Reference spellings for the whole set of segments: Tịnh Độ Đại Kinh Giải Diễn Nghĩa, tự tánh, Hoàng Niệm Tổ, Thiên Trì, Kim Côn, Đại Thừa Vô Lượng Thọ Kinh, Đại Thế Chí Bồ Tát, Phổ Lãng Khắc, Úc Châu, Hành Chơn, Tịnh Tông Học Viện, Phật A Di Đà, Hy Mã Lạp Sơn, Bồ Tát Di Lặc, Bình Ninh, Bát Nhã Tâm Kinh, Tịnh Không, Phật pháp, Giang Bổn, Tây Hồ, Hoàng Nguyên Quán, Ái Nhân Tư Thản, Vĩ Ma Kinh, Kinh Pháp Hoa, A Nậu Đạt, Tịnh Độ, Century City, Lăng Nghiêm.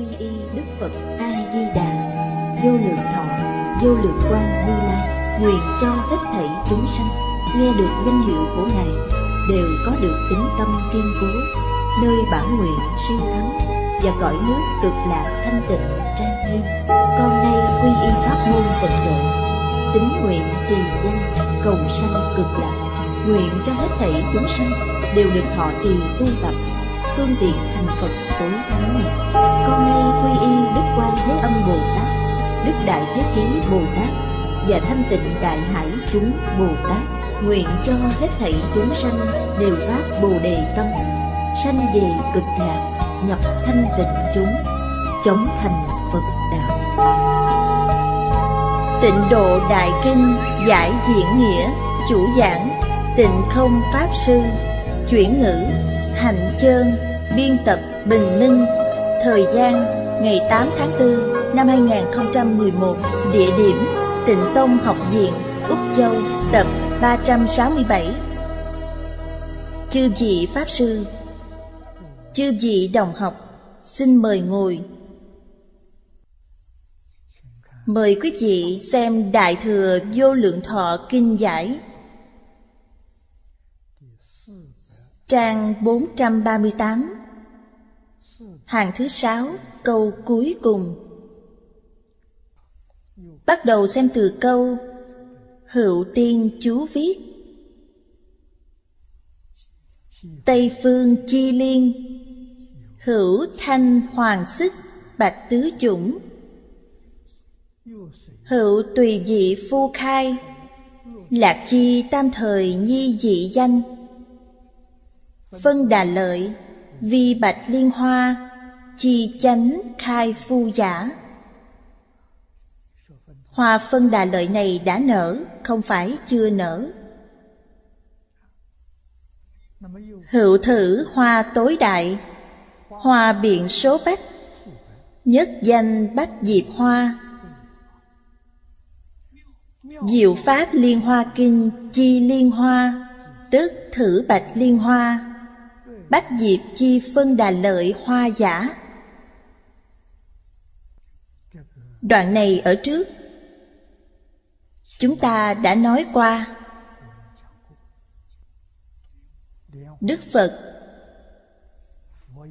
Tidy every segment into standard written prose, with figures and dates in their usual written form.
quy y Đức Phật A Di Đà, vô lượng thọ, vô lượng quang Như Lai, nguyện cho hết thảy chúng sanh nghe được danh hiệu của Ngài đều có được tính tâm kiên cố, nơi bản nguyện siêu thắng và cõi nước cực lạc thanh tịnh trang nghiêm. Con nay quy y pháp môn Tịnh Độ, tín nguyện trì danh cầu sanh cực lạc, nguyện cho hết thảy chúng sanh đều được thọ trì tu tập phương tiện thành Phật tối thắng này. Con nay quy y Đức Quan Thế Âm Bồ Tát, Đức Đại Thế Chí Bồ Tát và Thanh Tịnh Đại Hải chúng Bồ Tát, nguyện cho hết thảy chúng sanh đều phát Bồ Đề tâm, sanh về cực lạc, nhập thanh tịnh chúng, chống thành Phật đạo. Tịnh Độ Đại Kinh Giải Diễn Nghĩa, chủ giảng Tịnh Không Pháp Sư, chuyển ngữ Hành Chơn, biên tập Bình Ninh. Thời gian ngày 8 tháng 4 năm 2011, địa điểm Tịnh Tông Học Viện, Úc Châu, tập 367. Chư vị Pháp Sư, chư vị đồng học, xin mời ngồi. Mời quý vị xem Đại Thừa Vô Lượng Thọ Kinh Giải, trang 438, hàng thứ 6, câu cuối cùng. Bắt đầu xem từ câu Hữu Tiên chú viết: Tây phương chi liên, hữu thanh hoàng xích bạch tứ chủng, hữu tùy dị phu khai, lạc chi tam thời nhi dị danh, phân đà lợi vi bạch liên hoa, chi chánh khai phu giả. Hoa phân đà lợi này đã nở, không phải chưa nở. Hữu thử hoa tối đại, hoa biện số bách, nhất danh bách diệp hoa. Diệu Pháp Liên Hoa Kinh chi liên hoa, tức thử bạch liên hoa, bách diệp chi phân đà lợi hoa giả. Đoạn này ở trước chúng ta đã nói qua. Đức Phật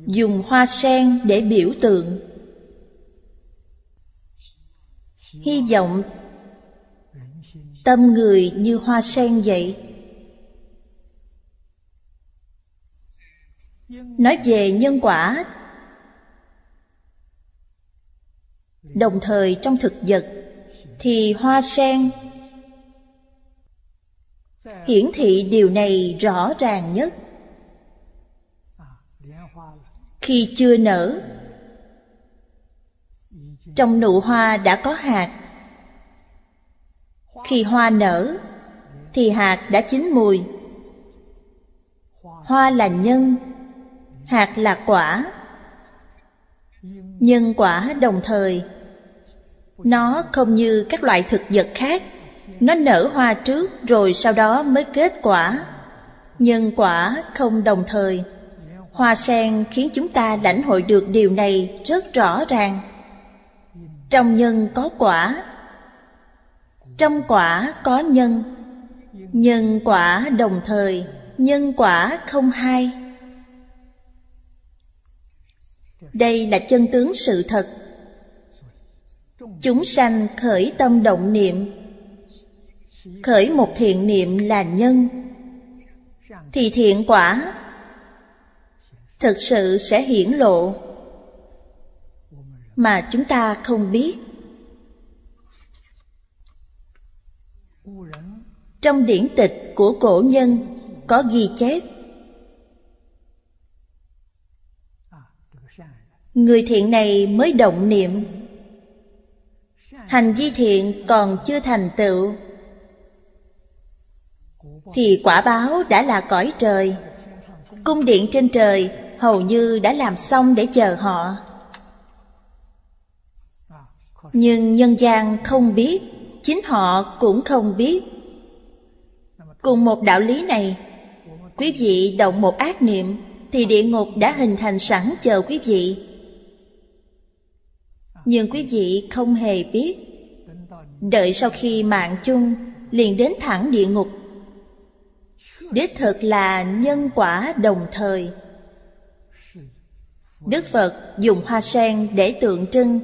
dùng hoa sen để biểu tượng, hy vọng tâm người như hoa sen vậy. Nói về nhân quả, đồng thời trong thực vật thì hoa sen hiển thị điều này rõ ràng nhất. Khi chưa nở, trong nụ hoa đã có hạt. Khi hoa nở thì hạt đã chín mùi. Hoa là nhân, hạt là quả. Nhân quả đồng thời. Nó không như các loại thực vật khác, nó nở hoa trước rồi sau đó mới kết quả. Nhân quả không đồng thời. Hoa sen khiến chúng ta lãnh hội được điều này rất rõ ràng. Trong nhân có quả, trong quả có nhân. Nhân quả đồng thời, nhân quả không hai. Đây là chân tướng sự thật. Chúng sanh khởi tâm động niệm, khởi một thiện niệm là nhân, thì thiện quả thực sự sẽ hiển lộ mà chúng ta không biết. Trong điển tịch của cổ nhân có ghi chép, người thiện này mới động niệm, hành vi thiện còn chưa thành tựu thì quả báo đã là cõi trời. Cung điện trên trời hầu như đã làm xong để chờ họ. Nhưng nhân gian không biết, chính họ cũng không biết. Cùng một đạo lý này, quý vị động một ác niệm thì địa ngục đã hình thành sẵn chờ quý vị. nhưng quý vị không hề biết. Đợi sau khi mạng chung liền đến thẳng địa ngục. Đích thực là nhân quả đồng thời. Đức Phật dùng hoa sen để tượng trưng,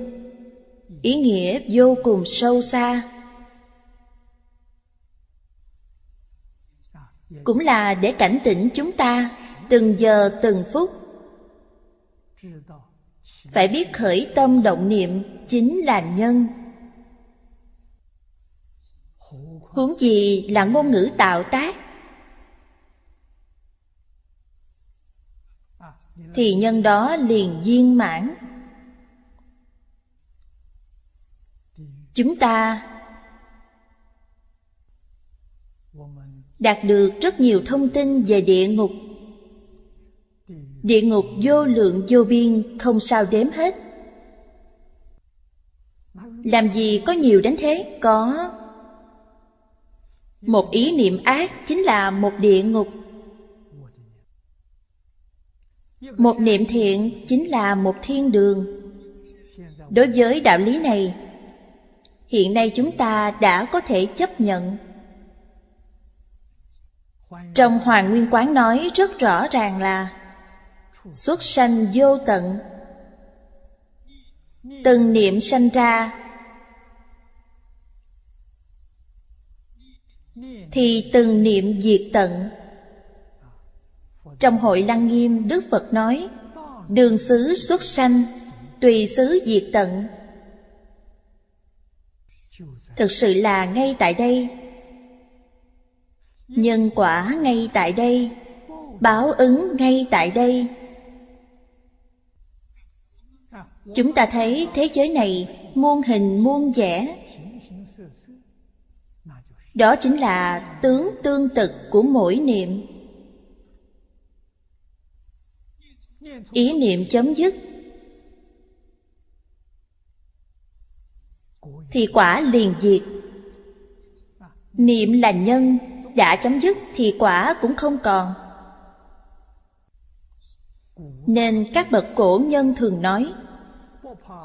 ý nghĩa vô cùng sâu xa. Cũng là để cảnh tỉnh chúng ta từng giờ từng phút. Phải biết khởi tâm động niệm chính là nhân. Huống gì là ngôn ngữ tạo tác, thì nhân đó liền viên mãn. Chúng ta đạt được rất nhiều thông tin về địa ngục. Địa ngục vô lượng vô biên, không sao đếm hết. Làm gì có nhiều đến thế? Có. Một ý niệm ác chính là một địa ngục. Một niệm thiện chính là một thiên đường. Đối với đạo lý này, hiện nay chúng ta đã có thể chấp nhận. Trong Hoàng Nguyên Quán nói rất rõ ràng là xuất sanh vô tận. Từng niệm sanh ra thì từng niệm diệt tận. Trong hội Lăng Nghiêm, Đức Phật nói đường xứ xuất sanh, tùy xứ diệt tận. Thực sự là ngay tại đây. Nhân quả ngay tại đây, báo ứng ngay tại đây. Chúng ta thấy thế giới này muôn hình muôn vẻ. Đó chính là tướng tương tực của mỗi niệm. Ý niệm chấm dứt thì quả liền diệt. Niệm là nhân, đã chấm dứt thì quả cũng không còn. Nên các bậc cổ nhân thường nói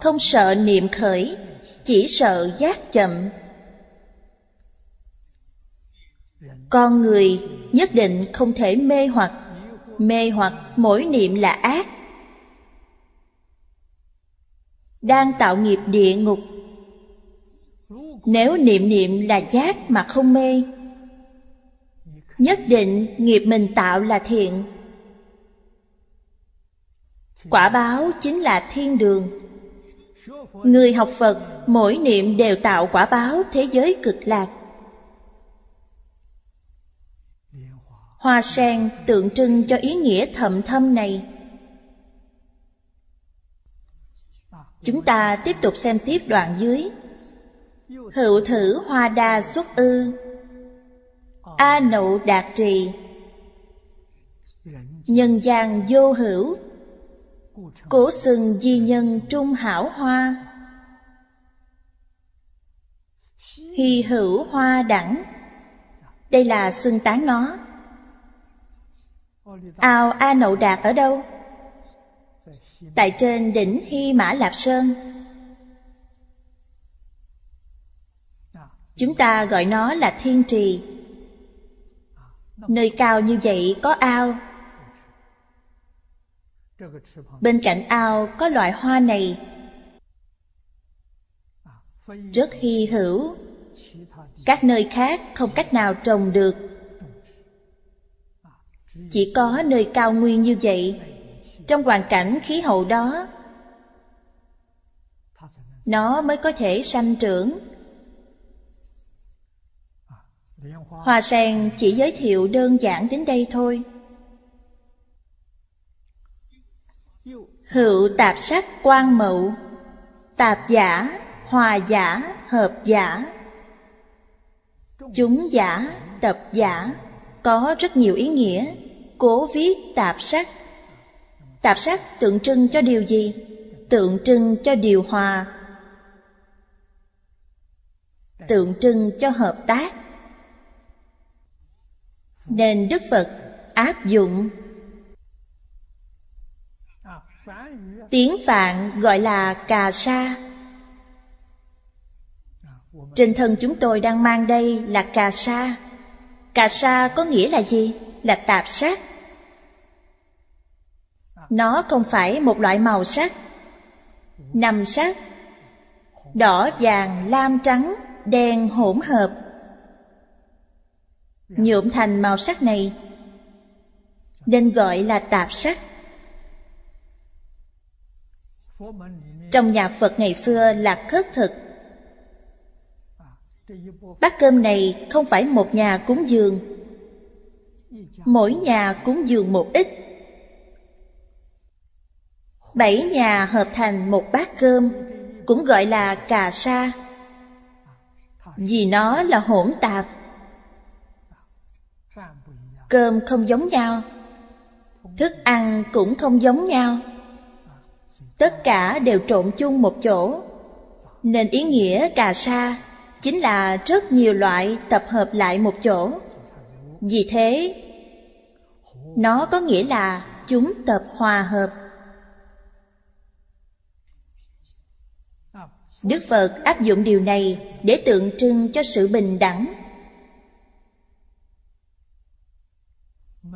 không sợ niệm khởi, chỉ sợ giác chậm. Con người nhất định không thể mê hoặc. Mê hoặc mỗi niệm là ác, đang tạo nghiệp địa ngục. Nếu niệm là giác mà không mê, nhất định nghiệp mình tạo là thiện. Quả báo chính là thiên đường. Người học Phật mỗi niệm đều tạo quả báo thế giới cực lạc. Hoa sen tượng trưng cho ý nghĩa thậm thâm này. Chúng ta tiếp tục xem tiếp đoạn dưới. Hữu thử hoa đa xuất ư, A Nậu Đạt trì. Nhân gian vô hữu, cố xưng di nhân trung hảo hoa. Hy hữu hoa đẳng, đây là xưng tán nó. Ao A Nậu Đạt ở đâu? Tại trên đỉnh Hy Mã Lạp Sơn. Chúng ta gọi nó là Thiên Trì. Nơi cao như vậy có ao. Bên cạnh ao có loại hoa này, rất hy hữu. Các nơi khác không cách nào trồng được. Chỉ có nơi cao nguyên như vậy, trong hoàn cảnh khí hậu đó, nó mới có thể sanh trưởng. Hoa sen chỉ giới thiệu đơn giản đến đây thôi. Hữu tạp sắc quan mậu, tạp giả, hòa giả, hợp giả, chúng giả, tập giả, có rất nhiều ý nghĩa. Cố viết tạp sắc. Tạp sắc tượng trưng cho điều gì? Tượng trưng cho điều hòa, tượng trưng cho hợp tác. Nên Đức Phật áp dụng tiếng Phạn gọi là cà sa. Trên thân chúng tôi đang mang đây là cà sa. Cà sa có nghĩa là gì? Là tạp sắc. Nó không phải một loại màu sắc. 5 sắc: đỏ, vàng, lam, trắng, đen hỗn hợp, nhuộm thành màu sắc này nên gọi là tạp sắc. Trong nhà Phật ngày xưa là khất thực. Bát cơm này không phải một nhà cúng dường, mỗi nhà cúng dường một ít. 7 nhà hợp thành một bát cơm, cũng gọi là cà sa, vì nó là hỗn tạp. Cơm không giống nhau, thức ăn cũng không giống nhau, tất cả đều trộn chung một chỗ, nên ý nghĩa cà sa chính là rất nhiều loại tập hợp lại một chỗ. Vì thế, nó có nghĩa là chúng tập hòa hợp. Đức Phật áp dụng điều này để tượng trưng cho sự bình đẳng.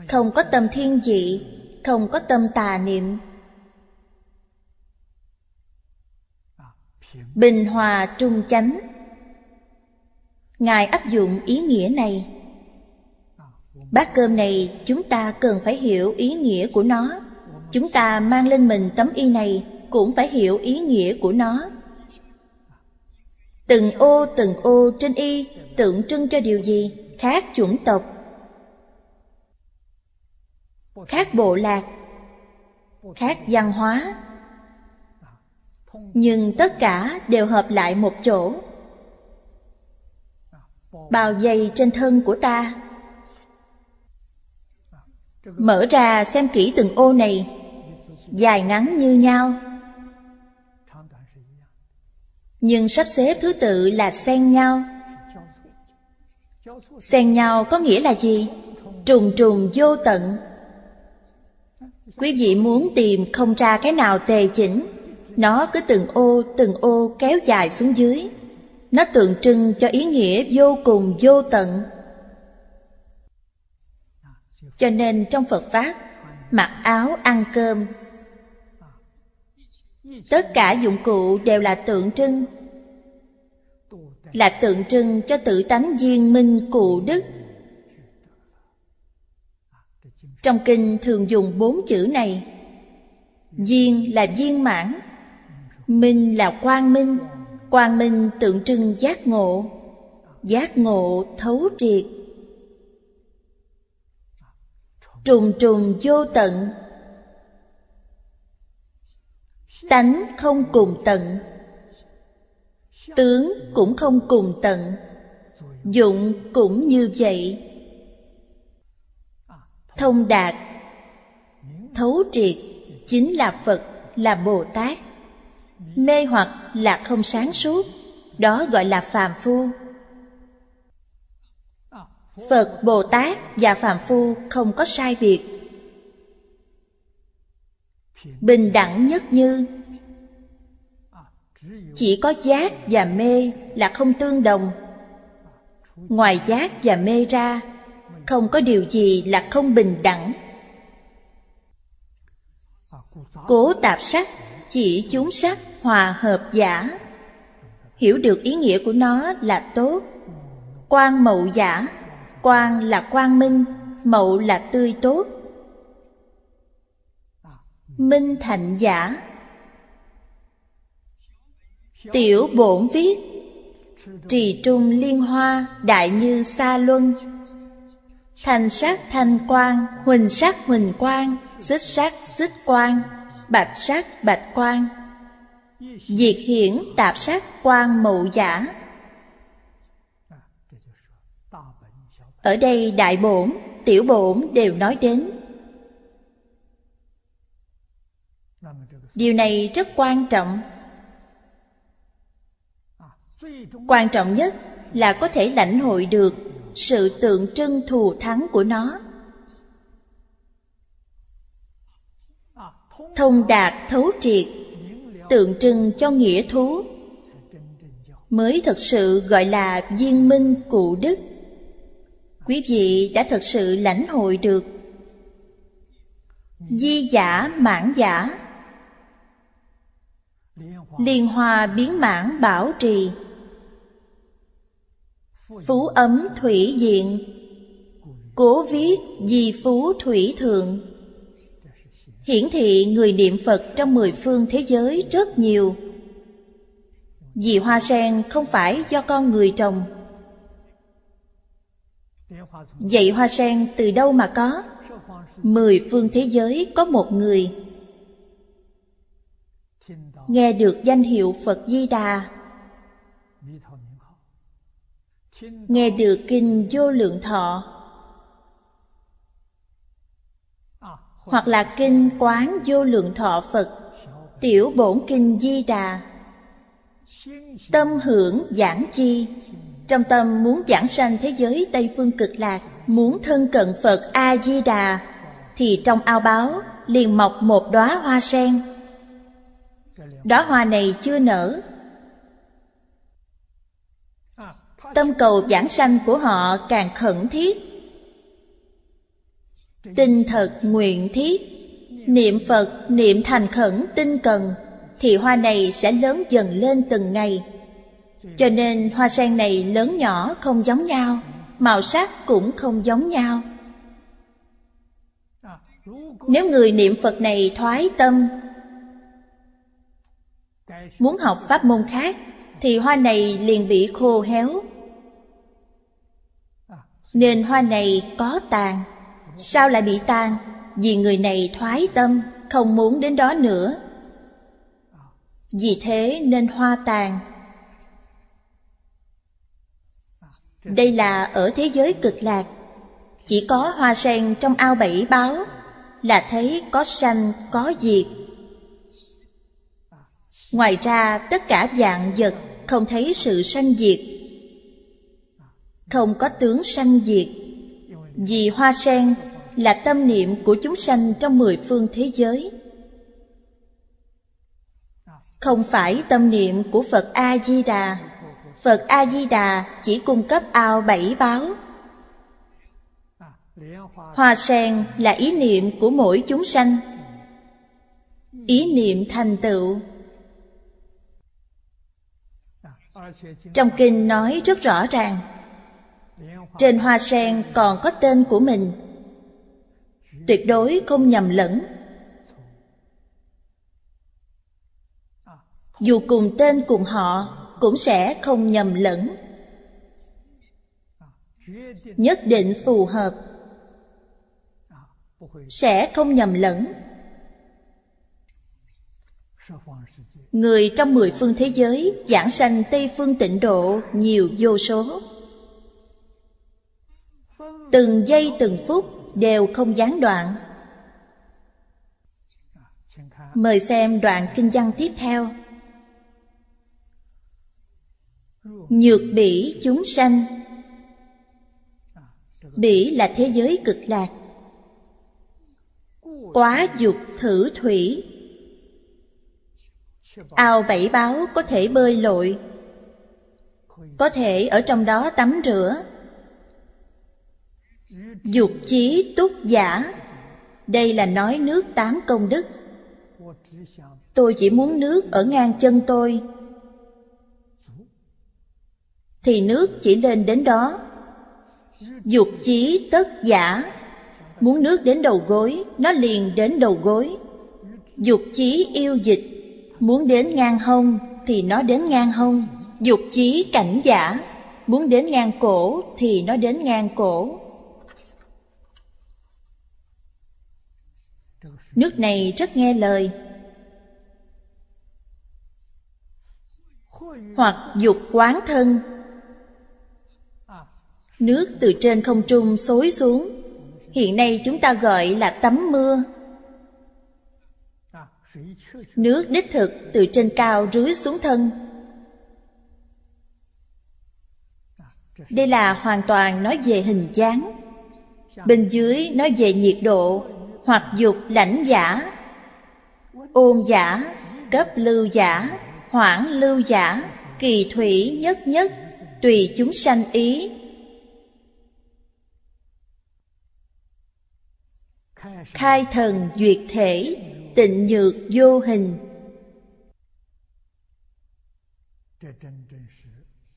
Không có tâm thiên vị, không có tâm tà niệm. Bình hòa trung chánh. Ngài áp dụng ý nghĩa này. Bát cơm này chúng ta cần phải hiểu ý nghĩa của nó. Chúng ta mang lên mình tấm y này cũng phải hiểu ý nghĩa của nó. Từng ô trên y tượng trưng cho điều gì? Khác chủng tộc, khác bộ lạc, khác văn hóa, nhưng tất cả đều hợp lại một chỗ. Bào giày trên thân của ta, mở ra xem kỹ từng ô này, dài ngắn như nhau, nhưng sắp xếp thứ tự là xen nhau. Xen nhau có nghĩa là gì? Trùng trùng vô tận. Quý vị muốn tìm không ra cái nào tề chỉnh, nó cứ từng ô kéo dài xuống dưới. Nó tượng trưng cho ý nghĩa vô cùng vô tận. Cho nên trong Phật Pháp, mặc áo ăn cơm, tất cả dụng cụ đều là tượng trưng cho tự tánh viên minh cụ đức. Trong kinh thường dùng 4 chữ này. Viên là viên mãn, minh là quang minh. Quang minh tượng trưng giác ngộ thấu triệt. Trùng trùng vô tận, tánh không cùng tận, tướng cũng không cùng tận, dụng cũng như vậy. Thông đạt, thấu triệt chính là Phật, là Bồ Tát. Mê hoặc là không sáng suốt, đó gọi là phàm phu. Phật, Bồ Tát và phàm phu không có sai biệt. Bình đẳng nhất như. Chỉ có giác và mê là không tương đồng. Ngoài giác và mê ra, không có điều gì là không bình đẳng. Cố tạp sắc, chỉ chúng sắc hòa hợp giả. Hiểu được ý nghĩa của nó là tốt. Quang mậu giả. Quang là quang minh, mậu là tươi tốt. Minh thạnh giả. Tiểu bổn viết. Trì trung liên hoa, đại như sa luân. Thành sắc thanh quang, huỳnh sắc huỳnh quang, xích sắc xích quang, bạch sắc bạch quang. Diệt hiển tạp sắc quang mậu giả. Ở đây đại bổn, tiểu bổn đều nói đến. Điều này rất quan trọng. Quan trọng nhất là có thể lãnh hội được sự tượng trưng thù thắng của nó. Thông đạt thấu triệt tượng trưng cho nghĩa thú. mới thật sự gọi là viên minh cụ đức. Quý vị đã thật sự lãnh hội được di giả mãn giả, liên hoa biến mãn bảo trì, phú ấm thủy diện, cố viết di phú thủy thượng. Hiển thị người niệm Phật trong 10 phương thế giới rất nhiều. Vì hoa sen không phải do con người trồng. Vậy hoa sen từ đâu mà có? 10 phương thế giới có một người. Nghe được danh hiệu Phật Di Đà, nghe được Kinh Vô Lượng Thọ, hoặc là Kinh Quán Vô Lượng Thọ Phật, Tiểu Bổn Kinh Di Đà, tâm hưởng giảng chi, trong tâm muốn giảng sanh thế giới Tây Phương Cực Lạc, muốn thân cận Phật A Di Đà, thì trong ao báo liền mọc một đóa hoa sen. Đóa hoa này chưa nở, tâm cầu giảng sanh của họ càng khẩn thiết, tinh thật nguyện thiết, niệm Phật niệm thành khẩn tinh cần, thì hoa này sẽ lớn dần lên từng ngày. Cho nên hoa sen này lớn nhỏ không giống nhau, màu sắc cũng không giống nhau. Nếu người niệm Phật này thoái tâm, muốn học pháp môn khác, thì hoa này liền bị khô héo. Nên hoa này có tàn. Sao lại bị tàn? Vì người này thoái tâm, không muốn đến đó nữa. Vì thế nên hoa tàn. Đây là ở thế giới Cực Lạc, chỉ có hoa sen trong ao bảy báo là thấy có sanh có diệt. Ngoài ra tất cả vạn vật không thấy sự sanh diệt, không có tướng sanh diệt. Vì hoa sen là tâm niệm của chúng sanh trong 10 phương thế giới, không phải tâm niệm của Phật A Di Đà. Phật A Di Đà chỉ cung cấp ao bảy báo. Hoa sen là ý niệm của mỗi chúng sanh, ý niệm thành tựu. Trong kinh nói rất rõ ràng, trên hoa sen còn có tên của mình, tuyệt đối không nhầm lẫn. Dù cùng tên cùng họ cũng sẽ không nhầm lẫn, nhất định phù hợp, sẽ không nhầm lẫn. Người trong 10 phương thế giới giảng sanh Tây Phương Tịnh Độ nhiều vô số, từng giây từng phút đều không gián đoạn. Mời xem đoạn kinh văn tiếp theo. Nhược bỉ chúng sanh. Bỉ là thế giới Cực Lạc. Quá dục thử thủy, ao bảy báo có thể bơi lội, có thể ở trong đó tắm rửa. Dục chí túc giả, đây là nói nước tám công đức. Tôi chỉ muốn nước ở ngang chân tôi, thì nước chỉ lên đến đó. Dục chí tất giả, muốn nước đến đầu gối, nó liền đến đầu gối. Dục chí yêu dịch, muốn đến ngang hông thì nó đến ngang hông. Dục chí cảnh giả, muốn đến ngang cổ thì nó đến ngang cổ. Nước này rất nghe lời. Hoặc dục quán thân, nước từ trên không trung xối xuống, hiện nay chúng ta gọi là tắm mưa. Nước đích thực từ trên cao rưới xuống thân. Đây là hoàn toàn nói về hình dáng. Bên dưới nói về nhiệt độ. Hoặc dục lãnh giả, ôn giả, cấp lưu giả, hoãn lưu giả, kỳ thủy nhất nhất, tùy chúng sanh ý. Khai thần duyệt thể, tịnh nhược vô hình.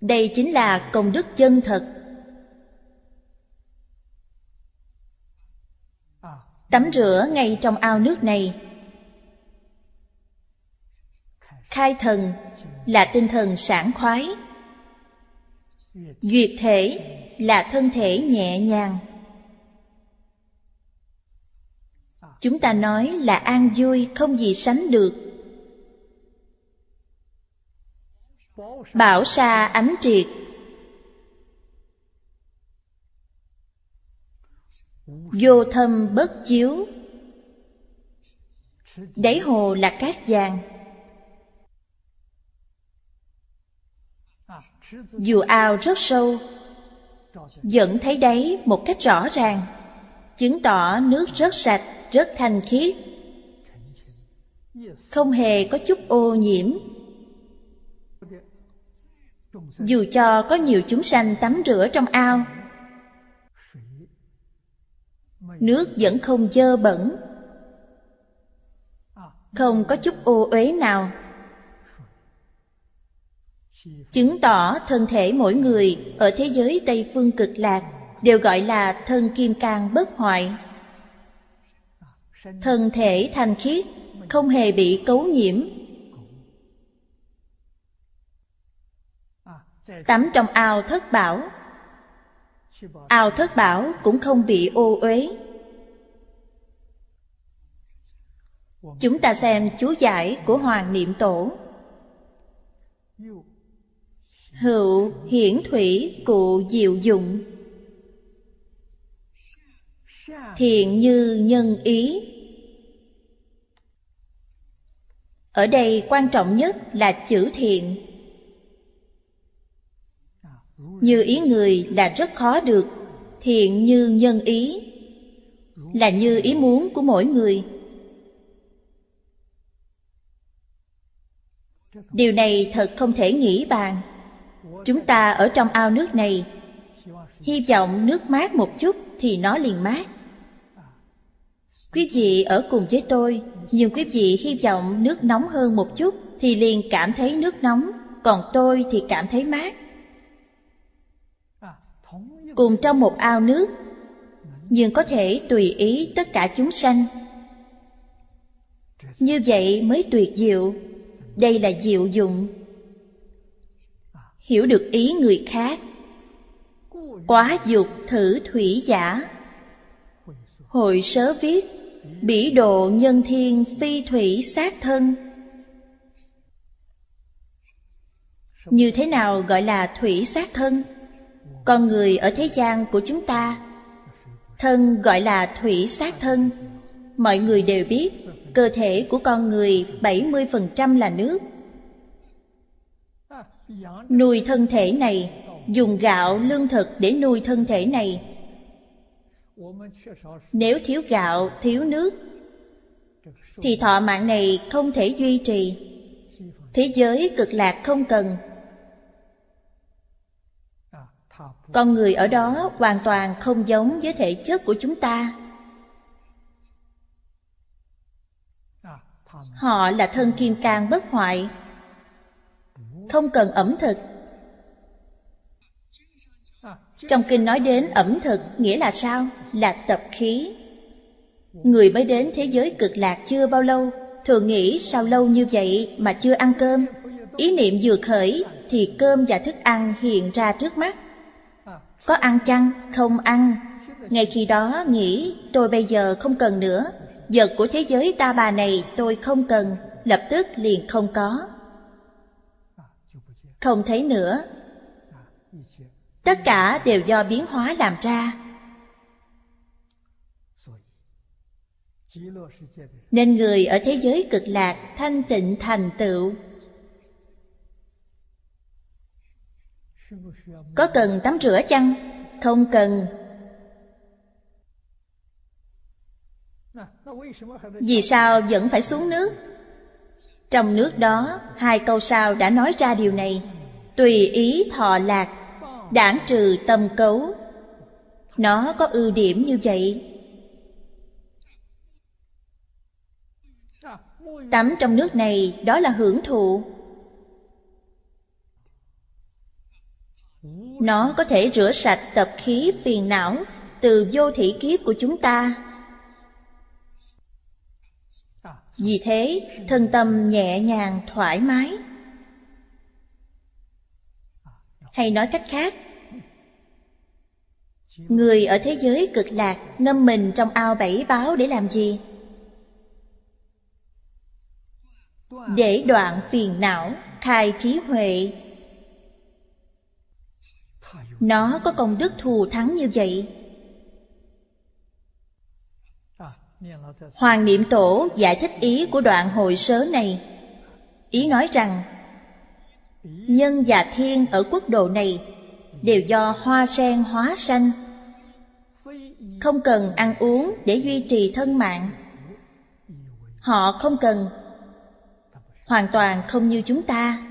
Đây chính là công đức chân thật. Tắm rửa ngay trong ao nước này. Khai thần là tinh thần sảng khoái. Duyệt thể là thân thể nhẹ nhàng. Chúng ta nói là an vui không gì sánh được. Bảo sa ánh triệt, vô thâm bất chiếu. Đáy hồ là cát vàng, dù ao rất sâu vẫn thấy đáy một cách rõ ràng, chứng tỏ nước rất sạch, rất thanh khiết, không hề có chút ô nhiễm. Dù cho có nhiều chúng sanh tắm rửa trong ao, nước vẫn không dơ bẩn, không có chút ô uế nào, chứng tỏ thân thể mỗi người ở thế giới Tây Phương Cực Lạc đều gọi là thân kim cang bất hoại. Thân thể thanh khiết, không hề bị cấu nhiễm. Tắm trong ao thất bảo, ao thất bảo cũng không bị ô uế. Chúng ta xem chú giải của Hoàng Niệm Tổ: hữu hiển thủy cụ diệu dụng, thiện như nhân ý. Ở đây quan trọng nhất là chữ thiện. Như ý người là rất khó được. Thiện như nhân ý là như ý muốn của mỗi người. Điều này thật không thể nghĩ bàn. Chúng ta ở trong ao nước này, hy vọng nước mát một chút thì nó liền mát. Quý vị ở cùng với tôi, nhưng quý vị hy vọng nước nóng hơn một chút thì liền cảm thấy nước nóng, còn tôi thì cảm thấy mát. Cùng trong một ao nước, nhưng có thể tùy ý tất cả chúng sanh. Như vậy mới tuyệt diệu. Đây là diệu dụng. Hiểu được ý người khác. Quá dục thử thủy giả, hội sớ viết, bỉ độ nhân thiên phi thủy sát thân. Như thế nào gọi là thủy sát thân? Con người ở thế gian của chúng ta, thân gọi là thủy sát thân. Mọi người đều biết, cơ thể của con người 70% là nước. Nuôi thân thể này, dùng gạo lương thực để nuôi thân thể này. Nếu thiếu gạo, thiếu nước thì thọ mạng này không thể duy trì. Thế giới Cực Lạc không cần. Con người ở đó hoàn toàn không giống với thể chất của chúng ta. Họ là thân kim cang bất hoại, không cần ẩm thực. Trong kinh nói đến ẩm thực nghĩa là sao? Là tập khí. Người mới đến thế giới Cực Lạc chưa bao lâu, thường nghĩ sao lâu như vậy mà chưa ăn cơm. Ý niệm vừa khởi thì cơm và thức ăn hiện ra trước mắt. Có ăn chăng? Không ăn. Ngay khi đó nghĩ tôi bây giờ không cần nữa, vật của thế giới ta bà này tôi không cần, lập tức liền không có, không thấy nữa. Tất cả đều do biến hóa làm ra. Nên người ở thế giới Cực Lạc thanh tịnh thành tựu. Có cần tắm rửa chăng? Không cần. Vì sao vẫn phải xuống nước? Trong nước đó, 2 câu sau đã nói ra điều này. tùy ý thọ lạc, đãng trừ tâm cấu. Nó có ưu điểm như vậy. Tắm trong nước này, đó là hưởng thụ. Nó có thể rửa sạch tập khí phiền não từ vô thỉ kiếp của chúng ta. Vì thế, thân tâm nhẹ nhàng, thoải mái. Hay nói cách khác, người ở thế giới cực lạc ngâm mình trong ao bảy báo để làm gì? Để đoạn phiền não, khai trí huệ. Nó có công đức thù thắng như vậy. Hoàng Niệm Tổ giải thích ý của đoạn hội sớ này. Ý nói rằng nhân và thiên ở quốc độ này đều do hoa sen hóa sanh, không cần ăn uống để duy trì thân mạng. Họ không cần, hoàn toàn không như chúng ta.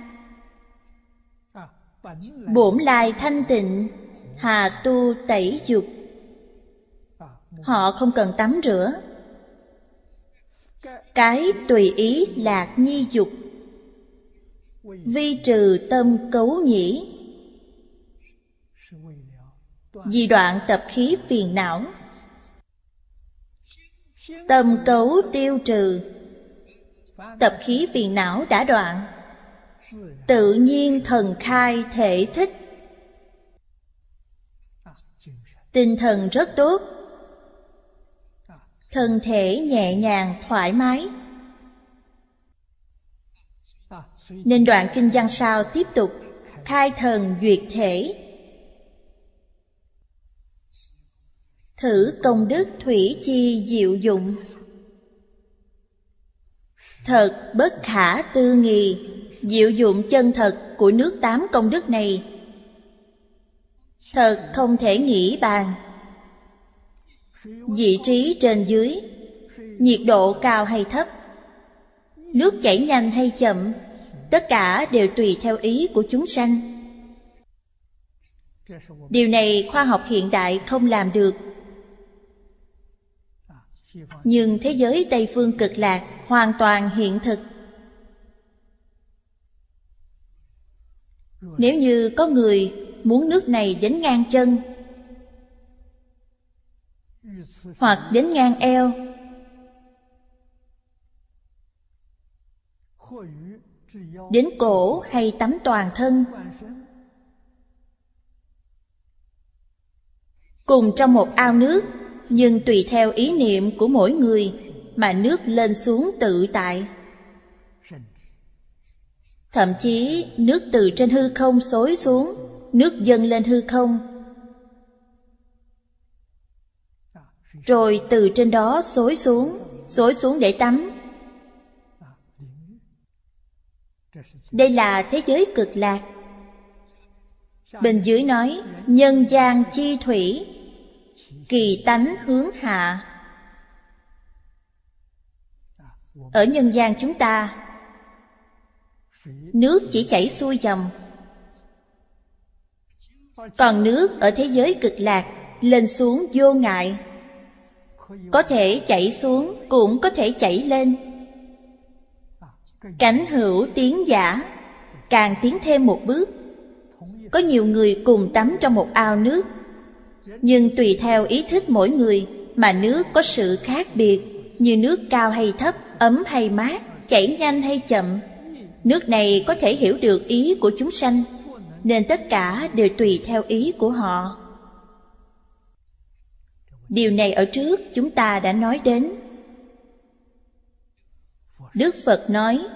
Bổn lai thanh tịnh, hà tu tẩy dục. Họ không cần tắm rửa. Cái tùy ý lạc nhi dục, vi trừ tâm cấu nhĩ, vì đoạn tập khí phiền não. Tâm cấu tiêu trừ, tập khí phiền não đã đoạn, tự nhiên thần khai thể thích. Tinh thần rất tốt, thân thể nhẹ nhàng, thoải mái. Nên đoạn kinh văn sau tiếp tục khai thần duyệt thể. Thử công đức thủy chi diệu dụng, thật bất khả tư nghì. Diệu dụng chân thật của nước tám công đức này thật không thể nghĩ bàn. Vị trí trên dưới, nhiệt độ cao hay thấp, nước chảy nhanh hay chậm, tất cả đều tùy theo ý của chúng sanh. Điều này khoa học hiện đại không làm được. Nhưng thế giới Tây Phương Cực Lạc hoàn toàn hiện thực. Nếu như có người muốn nước này đến ngang chân, hoặc đến ngang eo, đến cổ hay tắm toàn thân, cùng trong một ao nước, nhưng tùy theo ý niệm của mỗi người mà nước lên xuống tự tại. Thậm chí nước từ trên hư không xối xuống, nước dâng lên hư không, rồi từ trên đó xối xuống để tắm. Đây là thế giới cực lạc. Bên dưới nói, nhân gian chi thủy, kỳ tánh hướng hạ. Ở nhân gian chúng ta, nước chỉ chảy xuôi dòng. Còn nước ở thế giới cực lạc lên xuống vô ngại, có thể chảy xuống cũng có thể chảy lên. Cảnh hữu tiến giả, càng tiến thêm một bước. Có nhiều người cùng tắm trong một ao nước, nhưng tùy theo ý thích mỗi người mà nước có sự khác biệt, như nước cao hay thấp, ấm hay mát, chảy nhanh hay chậm. Nước này có thể hiểu được ý của chúng sanh, nên tất cả đều tùy theo ý của họ. Điều này ở trước chúng ta đã nói đến. Đức Phật nói,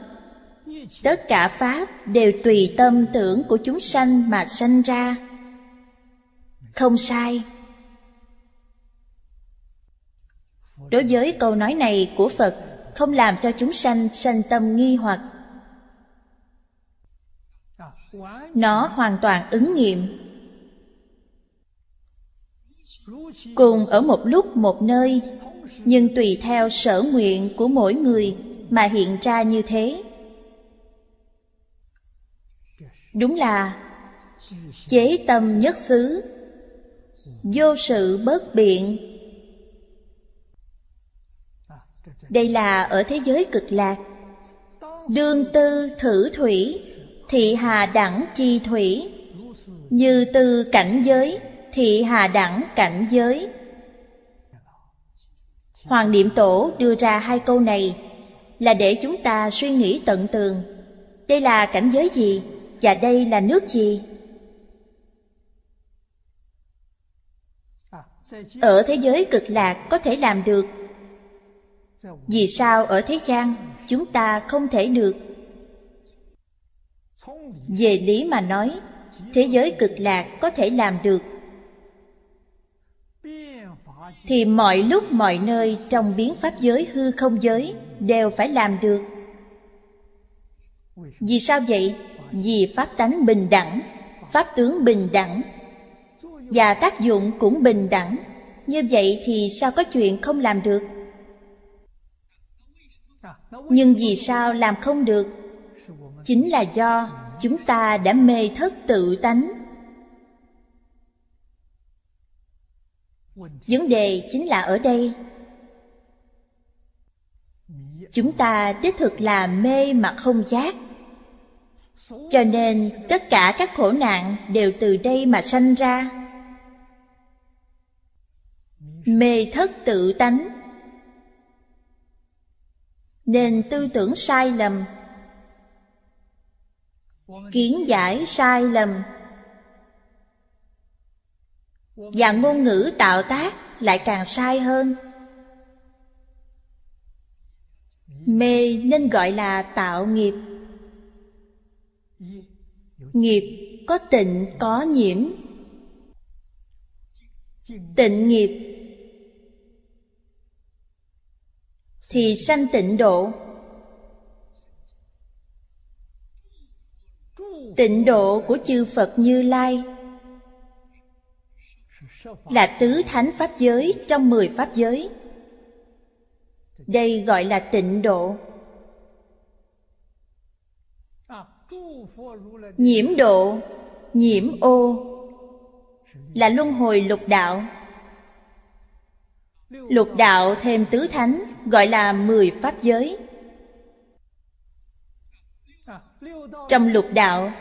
tất cả Pháp đều tùy tâm tưởng của chúng sanh mà sanh ra. Không sai. Đối với câu nói này của Phật, không làm cho chúng sanh sanh tâm nghi hoặc. Nó hoàn toàn ứng nghiệm. Cùng ở một lúc một nơi, nhưng tùy theo sở nguyện của mỗi người mà hiện ra như thế. Đúng là chế tâm nhất xứ, vô sự bất biện. Đây là ở thế giới cực lạc. Đương tư thử thủy, thị hà đẳng chi thủy. Như tư cảnh giới, thị hà đẳng cảnh giới. Hoàng Niệm Tổ đưa ra hai câu này là để chúng ta suy nghĩ tận tường. Đây là cảnh giới gì? Và đây là nước gì? Ở thế giới cực lạc có thể làm được, vì sao ở thế gian chúng ta không thể được? Về lý mà nói, thế giới cực lạc có thể làm được thì mọi lúc mọi nơi trong biến pháp giới hư không giới đều phải làm được. Vì sao vậy? Vì pháp tánh bình đẳng, pháp tướng bình đẳng, và tác dụng cũng bình đẳng. Như vậy thì sao có chuyện không làm được? Nhưng vì sao làm không được? Chính là do chúng ta đã mê thất tự tánh. Vấn đề chính là ở đây. Chúng ta đích thực là mê mà không giác. Cho nên tất cả các khổ nạn đều từ đây mà sanh ra. Mê thất tự tánh nên tư tưởng sai lầm, kiến giải sai lầm, và ngôn ngữ tạo tác lại càng sai hơn. Mê nên gọi là tạo nghiệp. Nghiệp có tịnh có nhiễm. Tịnh nghiệp thì sanh tịnh độ. Tịnh độ của chư Phật Như Lai là tứ thánh pháp giới trong 10 pháp giới. Đây gọi là tịnh độ. Nhiễm độ, nhiễm ô là luân hồi lục đạo. Lục đạo thêm tứ thánh gọi là 10 pháp giới. Trong lục đạo,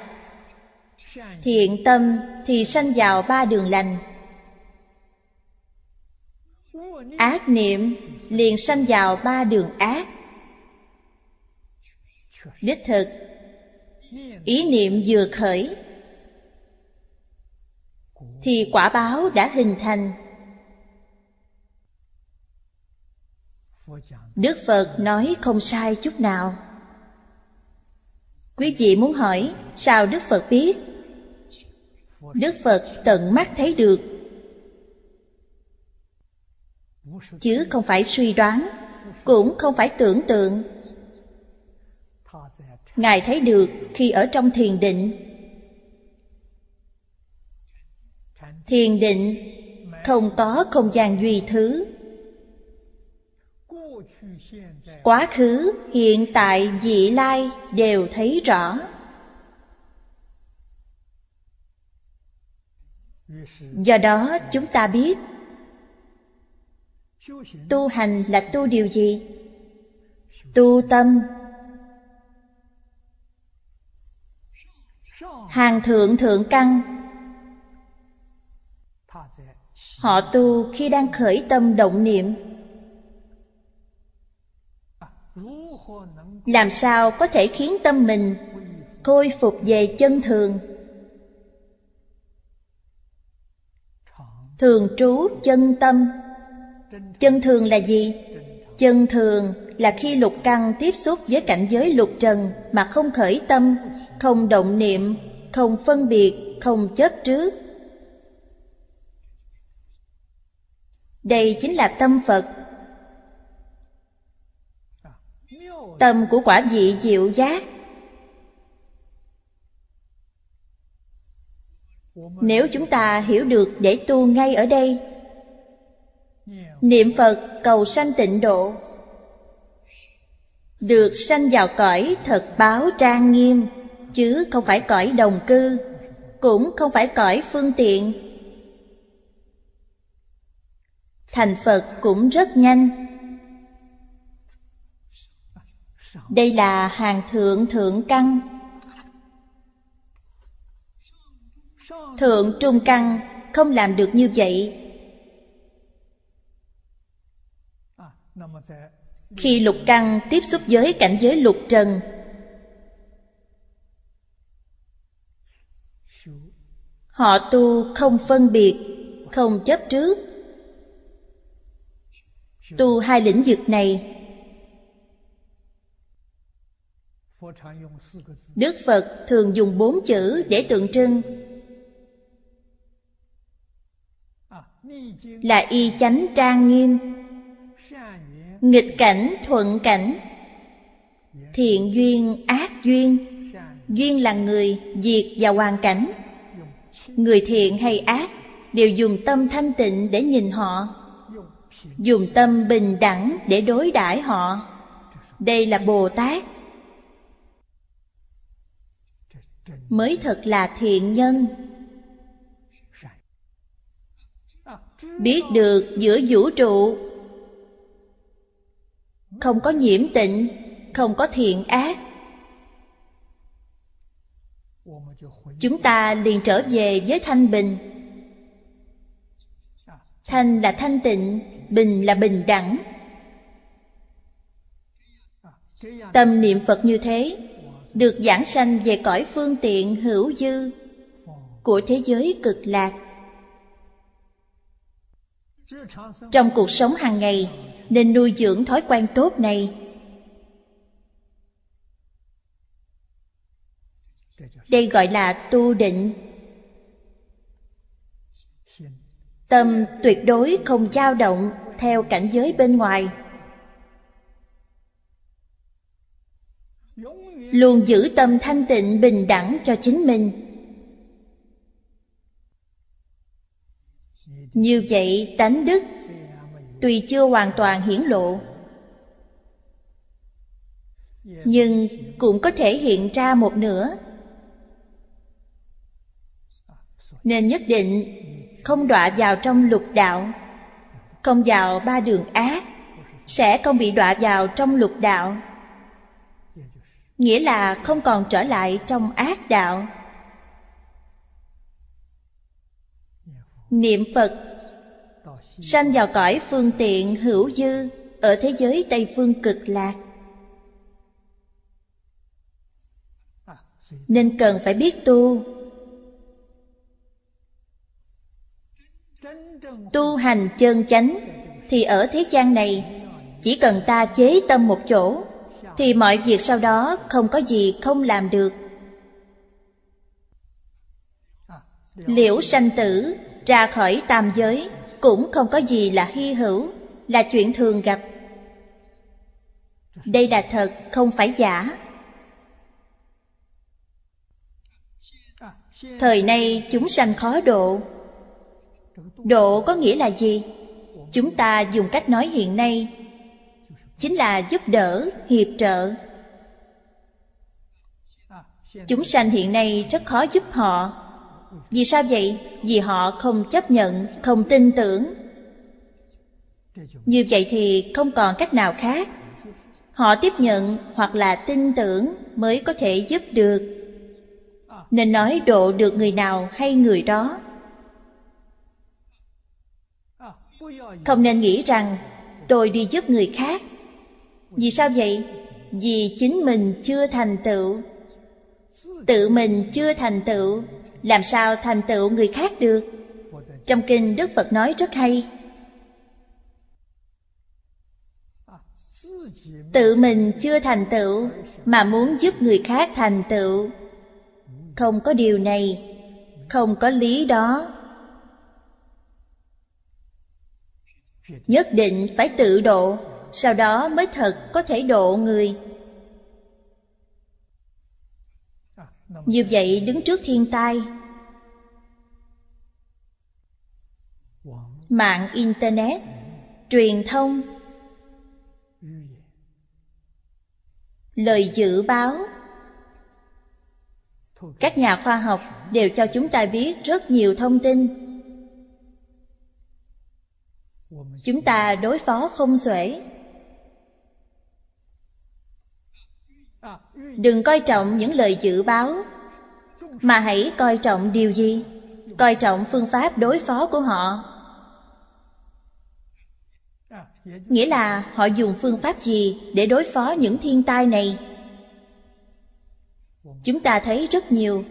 thiện tâm thì sanh vào 3 đường lành, ác niệm liền sanh vào 3 đường ác. Đích thực ý niệm vừa khởi thì quả báo đã hình thành. Đức Phật nói không sai chút nào. Quý vị muốn hỏi sao Đức Phật biết? Đức Phật tận mắt thấy được, chứ không phải suy đoán, cũng không phải tưởng tượng. Ngài thấy được khi ở trong thiền định. Thiền định không có không gian duy thứ. Quá khứ, hiện tại, vị lai đều thấy rõ. Do đó chúng ta biết tu hành là tu điều gì? Tu tâm. Hàng thượng thượng căn, họ tu khi đang khởi tâm động niệm. Làm sao có thể khiến tâm mình khôi phục về chân thường, thường trú chân tâm? Chân thường là gì? Chân thường là khi lục căn tiếp xúc với cảnh giới lục trần mà không khởi tâm, không động niệm, không phân biệt, không chấp trước. Đây chính là tâm Phật. Tâm của quả vị diệu giác. Nếu chúng ta hiểu được để tu ngay ở đây, niệm Phật cầu sanh tịnh độ, được sanh vào cõi thật báo trang nghiêm, chứ không phải cõi đồng cư, cũng không phải cõi phương tiện. Thành Phật cũng rất nhanh. Đây là hàng thượng thượng căn, thượng trung căn không làm được như vậy. Khi lục căn tiếp xúc với cảnh giới lục trần, họ tu không phân biệt, không chấp trước. Tu hai lĩnh vực này, Đức Phật thường dùng 4 chữ để tượng trưng, là y chánh trang nghiêm, nghịch cảnh thuận cảnh, thiện duyên ác duyên. Duyên là người, việc và hoàn cảnh. Người thiện hay ác đều dùng tâm thanh tịnh để nhìn họ, dùng tâm bình đẳng để đối đãi họ. Đây là Bồ Tát, mới thật là thiện nhân. Biết được giữa vũ trụ không có nhiễm tịnh, không có thiện ác, chúng ta liền trở về với thanh bình. Thanh là thanh tịnh, bình là bình đẳng. Tâm niệm Phật như thế, được giảng sanh về cõi phương tiện hữu dư của thế giới cực lạc. Trong cuộc sống hàng ngày nên nuôi dưỡng thói quen tốt này. Đây gọi là tu định. Tâm tuyệt đối không dao động theo cảnh giới bên ngoài, luôn giữ tâm thanh tịnh bình đẳng cho chính mình. Như vậy tánh đức tuy chưa hoàn toàn hiển lộ, nhưng cũng có thể hiện ra một nửa. Nên nhất định không đọa vào trong lục đạo, không vào 3 đường ác, sẽ không bị đọa vào trong lục đạo, nghĩa là không còn trở lại trong ác đạo. Niệm Phật sanh vào cõi phương tiện hữu dư ở thế giới Tây Phương Cực Lạc. Nên cần phải biết tu. Tu hành chân chánh thì ở thế gian này, chỉ cần ta chế tâm một chỗ thì mọi việc sau đó không có gì không làm được. Liễu sanh tử, ra khỏi tam giới, cũng không có gì là hy hữu, là chuyện thường gặp. Đây là thật, không phải giả. Thời nay chúng sanh khó độ. Độ có nghĩa là gì? Chúng ta dùng cách nói hiện nay chính là giúp đỡ, hiệp trợ. Chúng sanh hiện nay rất khó giúp họ. Vì sao vậy? Vì họ không chấp nhận, không tin tưởng. Như vậy thì không còn cách nào khác. Họ tiếp nhận hoặc là tin tưởng mới có thể giúp được. Nên nói độ được người nào hay người đó. Không nên nghĩ rằng tôi đi giúp người khác. Vì sao vậy? Vì chính mình chưa thành tựu. Tự mình chưa thành tựu, làm sao thành tựu người khác được? Trong kinh Đức Phật nói rất hay. Tự mình chưa thành tựu mà muốn giúp người khác thành tựu, không có điều này, không có lý đó. Nhất định phải tự độ, sau đó mới thật có thể độ người. Như vậy đứng trước thiên tai, mạng internet, truyền thông, lời dự báo, Các nhà khoa học đều cho chúng ta biết rất nhiều thông tin. Chúng ta đối phó không xuể. Đừng coi trọng những lời dự báo, mà hãy coi trọng điều gì? Coi trọng phương pháp đối phó của họ. Nghĩa là họ dùng phương pháp gì để đối phó những thiên tai này? Chúng ta thấy rất nhiều,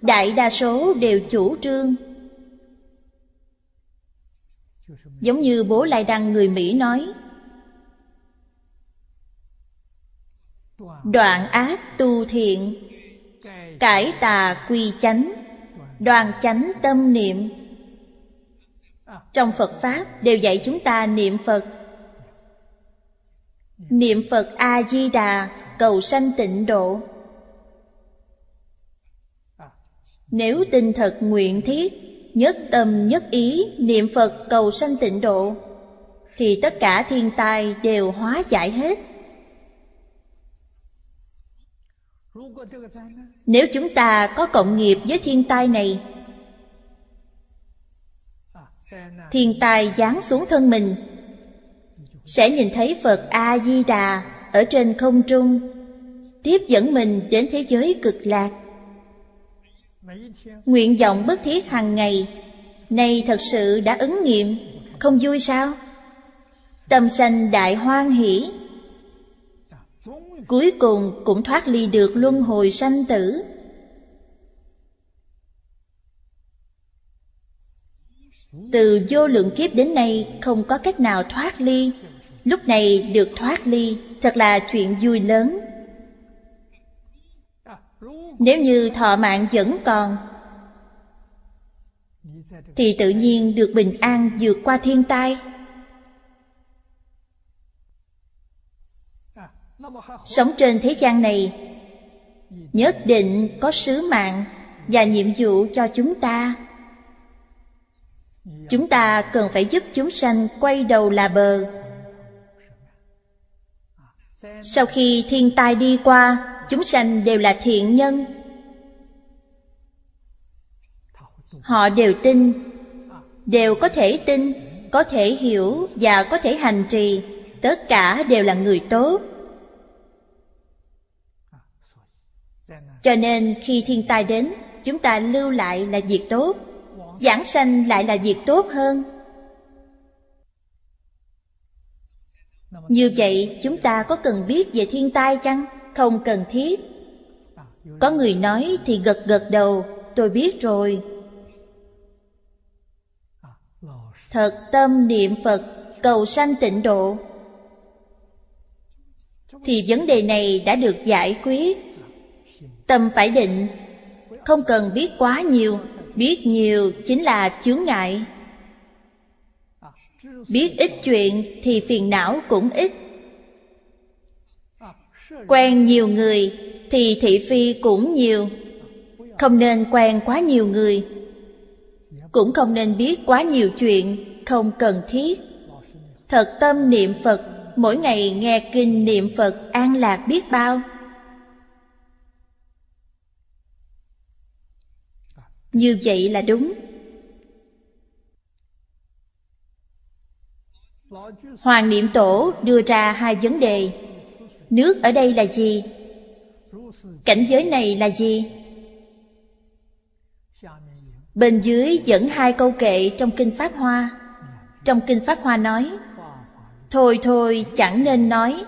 đại đa số đều chủ trương. Giống như Bố Lai Đăng người Mỹ nói, đoạn ác tu thiện, cải tà quy chánh, đoàn chánh tâm niệm. Trong Phật Pháp đều dạy chúng ta niệm Phật. Niệm Phật A Di Đà, cầu sanh tịnh độ. Nếu tinh thật nguyện thiết, nhất tâm nhất ý niệm Phật cầu sanh tịnh độ, thì tất cả thiên tai đều hóa giải hết. Nếu chúng ta có cộng nghiệp với thiên tai này, thiên tai giáng xuống thân mình, sẽ nhìn thấy Phật A Di Đà ở trên không trung tiếp dẫn mình đến thế giới cực lạc. Nguyện vọng bất thiết hàng ngày này thật sự đã ứng nghiệm, không vui sao? Tâm sanh đại hoan hỷ, cuối cùng cũng thoát ly được luân hồi sanh tử. Từ vô lượng kiếp đến nay không có cách nào thoát ly, lúc này được thoát ly thật là chuyện vui lớn. Nếu như thọ mạng vẫn còn, thì tự nhiên được bình an vượt qua thiên tai. Sống trên thế gian này, nhất định có sứ mạng và nhiệm vụ cho chúng ta. Chúng ta cần phải giúp chúng sanh quay đầu là bờ. Sau khi thiên tai đi qua, chúng sanh đều là thiện nhân. Họ đều tin, đều có thể tin, có thể hiểu và có thể hành trì. Tất cả đều là người tốt. Cho nên khi thiên tai đến, chúng ta lưu lại là việc tốt, giảng sanh lại là việc tốt hơn. Như vậy chúng ta có cần biết về thiên tai chăng? Không cần thiết. Có người nói thì gật gật đầu, tôi biết rồi. Thật tâm niệm Phật, cầu sanh tịnh độ, thì vấn đề này đã được giải quyết. Tâm phải định, không cần biết quá nhiều. Biết nhiều chính là chướng ngại. Biết ít chuyện thì phiền não cũng ít. Quen nhiều người thì thị phi cũng nhiều. Không nên quen quá nhiều người, cũng không nên biết quá nhiều chuyện, không cần thiết. Thật tâm niệm Phật, mỗi ngày nghe kinh niệm Phật an lạc biết bao. Như vậy là đúng. Hoàng Niệm Tổ đưa ra hai vấn đề. Nước ở đây là gì? Cảnh giới này là gì? Bên dưới dẫn hai câu kệ trong Kinh Pháp Hoa. Trong Kinh Pháp Hoa nói, thôi thôi chẳng nên nói,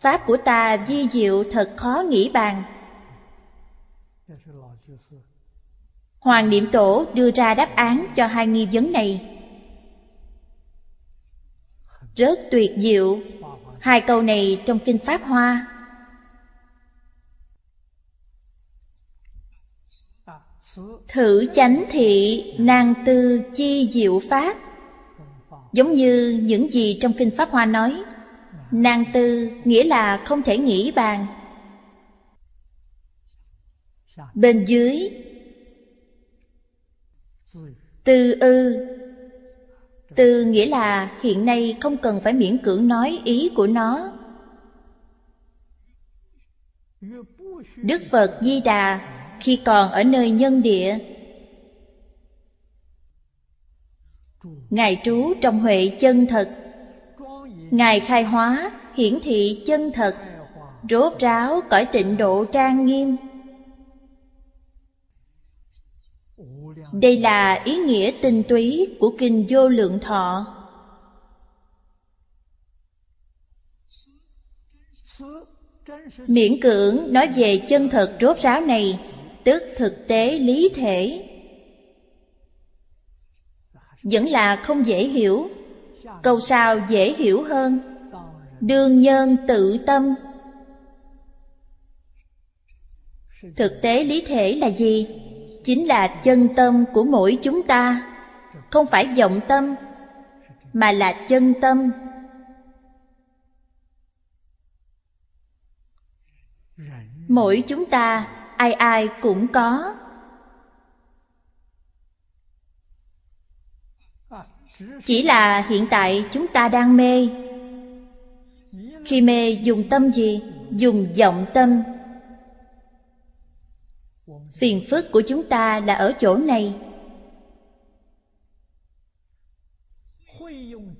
Pháp của ta vi diệu thật khó nghĩ bàn. Hoàng Niệm Tổ đưa ra đáp án cho hai nghi vấn này. Rất tuyệt diệu. Hai câu này trong Kinh Pháp Hoa. Thử chánh thị nan tư chi diệu pháp. Giống như những gì trong Kinh Pháp Hoa nói. Nan tư nghĩa là không thể nghĩ bàn. Bên dưới tư ư. Tư nghĩa là hiện nay không cần phải miễn cưỡng nói ý của nó. Đức Phật Di Đà khi còn ở nơi nhân địa, Ngài trú trong huệ chân thật, Ngài khai hóa hiển thị chân thật, rốt ráo cõi tịnh độ trang nghiêm. Đây là ý nghĩa tinh túy của Kinh Vô Lượng Thọ. Miễn cưỡng nói về chân thật rốt ráo này, tức thực tế lý thể, vẫn là không dễ hiểu. Câu sau dễ hiểu hơn: đương nhân tự tâm. Thực tế lý thể là gì? Chính là chân tâm của mỗi chúng ta, không phải vọng tâm, mà là chân tâm. Mỗi chúng ta, ai ai cũng có. Chỉ là hiện tại chúng ta đang mê. Khi mê dùng tâm gì? Dùng vọng tâm. Phiền phức của chúng ta là ở chỗ này.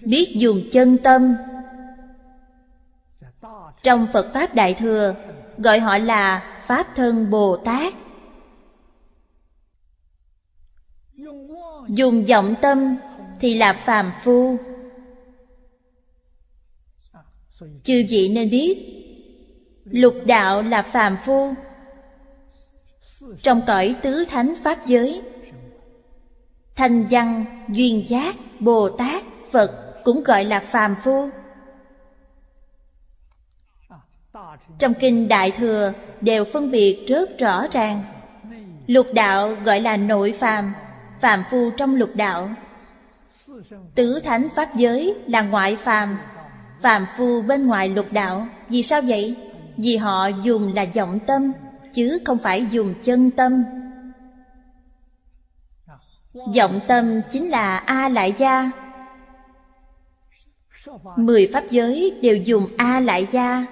Biết dùng chân tâm, trong Phật Pháp Đại Thừa gọi họ là Pháp Thân Bồ Tát. Dùng vọng tâm thì là phàm phu. Chư vị nên biết, lục đạo là phàm phu. Trong cõi tứ thánh pháp giới, Thanh Văn, Duyên Giác, Bồ Tát, Phật cũng gọi là phàm phu. Trong Kinh Đại Thừa đều phân biệt rất rõ ràng. Lục đạo gọi là nội phàm, phàm phu trong lục đạo. Tứ thánh pháp giới là ngoại phàm, phàm phu bên ngoài lục đạo. Vì sao vậy? Vì họ dùng là vọng tâm, chứ không phải dùng chân tâm. Vọng tâm chính là A Lại Gia. 10 pháp giới đều dùng A Lại Gia.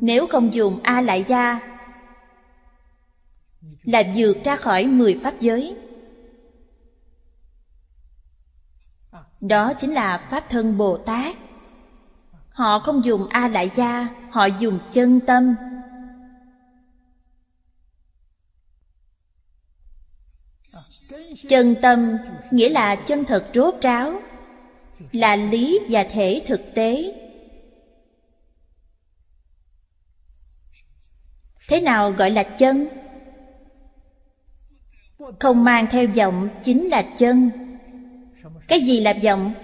Nếu không dùng A Lại Gia là vượt ra khỏi 10 pháp giới. Đó chính là Pháp Thân Bồ Tát. Họ không dùng A Lại Gia, họ dùng chân tâm. Chân tâm nghĩa là chân thật rốt ráo, là lý và thể thực tế. Thế nào gọi là chân? Không mang theo vọng chính là chân. Cái gì là vọng?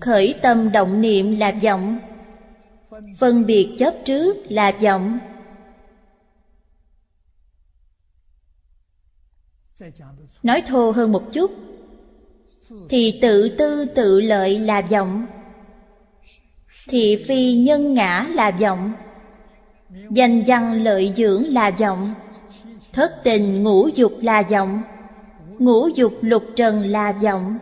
Khởi tâm động niệm là vọng, phân biệt chấp trước là vọng. Nói thô hơn một chút thì tự tư tự lợi là vọng, thị phi nhân ngã là vọng, danh văn lợi dưỡng là vọng, thất tình ngũ dục là vọng, ngũ dục lục trần là vọng.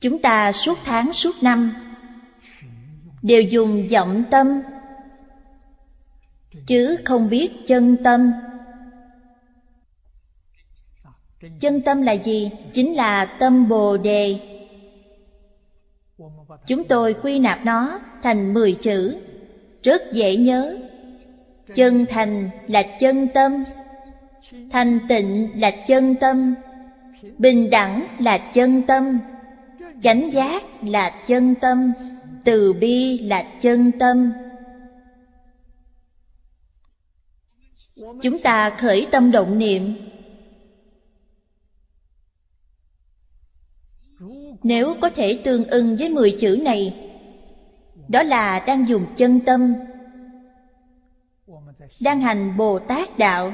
Chúng ta suốt tháng suốt năm đều dùng vọng tâm, chứ không biết chân tâm. Chân tâm là gì? Chính là tâm Bồ Đề. Chúng tôi quy nạp nó thành 10 chữ, rất dễ nhớ. Chân thành là chân tâm, thanh tịnh là chân tâm, bình đẳng là chân tâm, chánh giác là chân tâm, từ bi là chân tâm. Chúng ta khởi tâm động niệm, nếu có thể tương ưng với 10 chữ này, đó là đang dùng chân tâm, đang hành Bồ Tát đạo.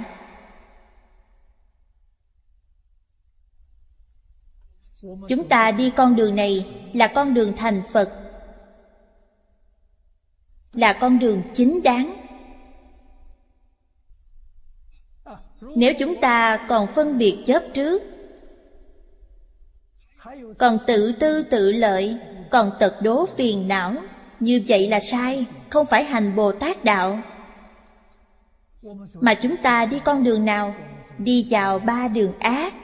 Chúng ta đi con đường này là con đường thành Phật, là con đường chính đáng. Nếu chúng ta còn phân biệt chấp trước, còn tự tư tự lợi, còn tật đố phiền não. Như vậy là sai, không phải hành Bồ Tát đạo. Mà chúng ta đi con đường nào? Đi vào ba đường ác.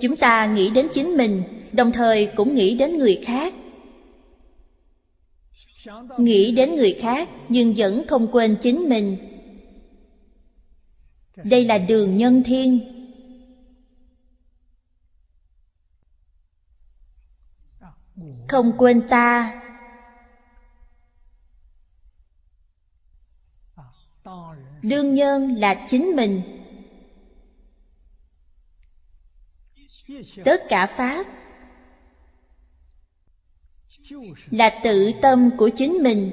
Chúng ta nghĩ đến chính mình, đồng thời cũng nghĩ đến người khác. Nghĩ đến người khác nhưng vẫn không quên chính mình. Đây là đường nhân thiên. Không quên ta. Đương nhân là chính mình. Tất cả Pháp là tự tâm của chính mình.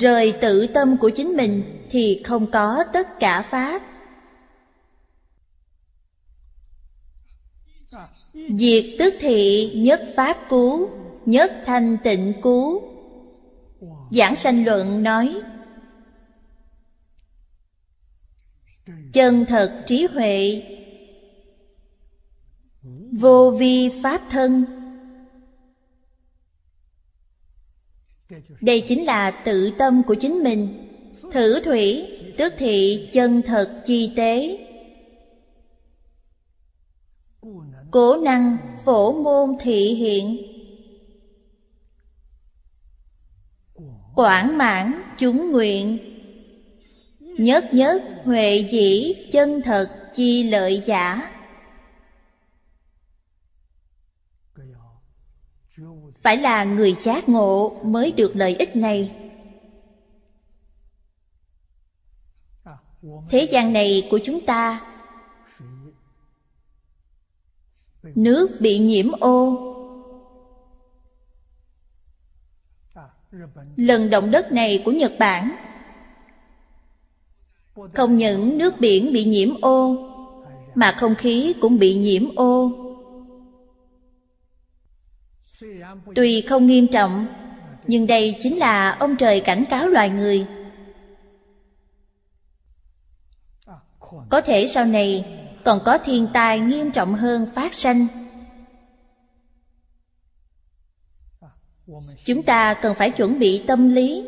Rời tự tâm của chính mình thì không có tất cả Pháp. Diệt tức thị nhất Pháp cứu, nhất thanh tịnh cứu. Giảng sanh luận nói: chân thật trí huệ, vô vi Pháp thân. Đây chính là tự tâm của chính mình. Thử thủy tức thị chân thật chi tế. Cố năng phổ môn thị hiện. Quảng mãn chúng nguyện. Nhất nhất huệ dĩ chân thật chi lợi giả. Phải là người giác ngộ mới được lợi ích này. Thế gian này của chúng ta, nước bị nhiễm ô. Lần động đất này của Nhật Bản, không những nước biển bị nhiễm ô, mà không khí cũng bị nhiễm ô. Tuy không nghiêm trọng, nhưng đây chính là ông trời cảnh cáo loài người. Có thể sau này còn có thiên tai nghiêm trọng hơn phát sanh. Chúng ta cần phải chuẩn bị tâm lý.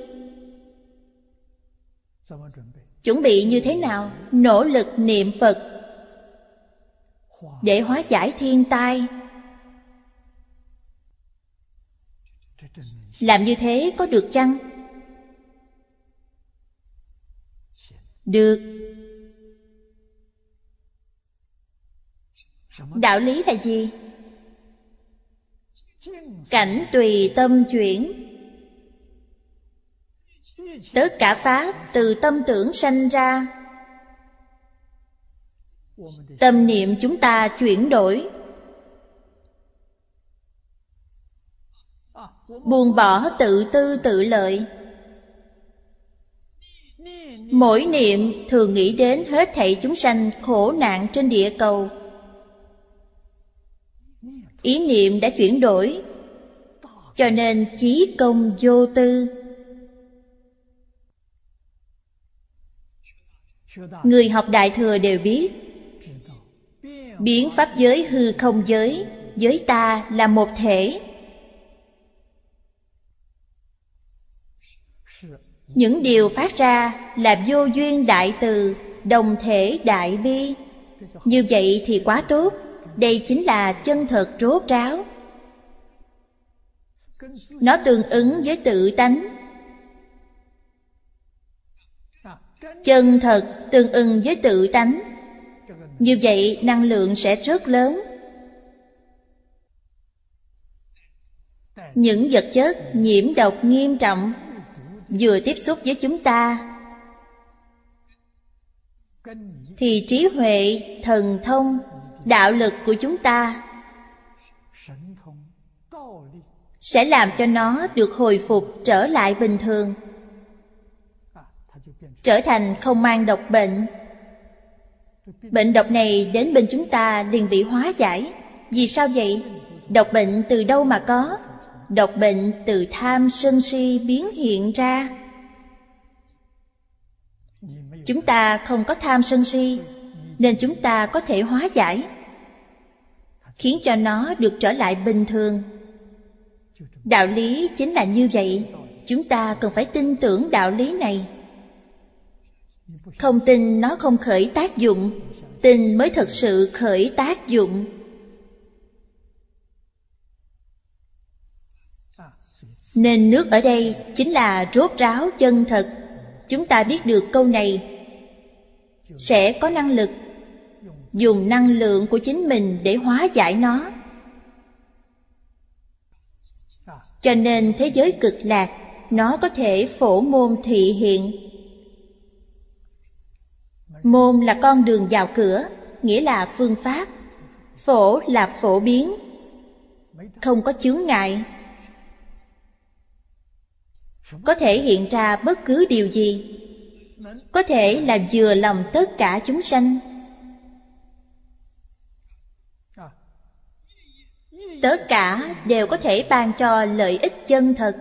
Chuẩn bị như thế nào? Nỗ lực niệm Phật để hóa giải thiên tai. Làm như thế có được chăng? Được. Đạo lý là gì? Cảnh tùy tâm chuyển. Tất cả Pháp từ tâm tưởng sanh ra. Tâm niệm chúng ta chuyển đổi, buông bỏ tự tư tự lợi. Mỗi niệm thường nghĩ đến hết thảy chúng sanh khổ nạn trên địa cầu. Ý niệm đã chuyển đổi, cho nên chí công vô tư. Người học Đại Thừa đều biết, biến pháp giới hư không giới, giới ta là một thể. Những điều phát ra là vô duyên đại từ, đồng thể đại bi. Như vậy thì quá tốt. Đây chính là chân thật rốt ráo. Nó tương ứng với tự tánh. Chân thật tương ứng với tự tánh. Như vậy năng lượng sẽ rất lớn. Những vật chất nhiễm độc nghiêm trọng vừa tiếp xúc với chúng ta thì trí huệ, thần thông, đạo lực của chúng ta sẽ làm cho nó được hồi phục trở lại bình thường, trở thành không mang độc bệnh. Bệnh độc này đến bên chúng ta liền bị hóa giải. Vì sao vậy? Độc bệnh từ đâu mà có? Độc bệnh từ tham sân si biến hiện ra. Chúng ta không có tham sân si, nên chúng ta có thể hóa giải, khiến cho nó được trở lại bình thường. Đạo lý chính là như vậy. Chúng ta cần phải tin tưởng đạo lý này. Không tin nó không khởi tác dụng, tin mới thật sự khởi tác dụng. Nên nước ở đây chính là rốt ráo chân thật. Chúng ta biết được câu này sẽ có năng lực dùng năng lượng của chính mình để hóa giải nó. Cho nên thế giới cực lạc nó có thể phổ môn thị hiện. Môn là con đường vào cửa, nghĩa là phương pháp. Phổ là phổ biến, không có chướng ngại, có thể hiện ra bất cứ điều gì, có thể là vừa lòng tất cả chúng sanh. Tất cả đều có thể ban cho lợi ích chân thật.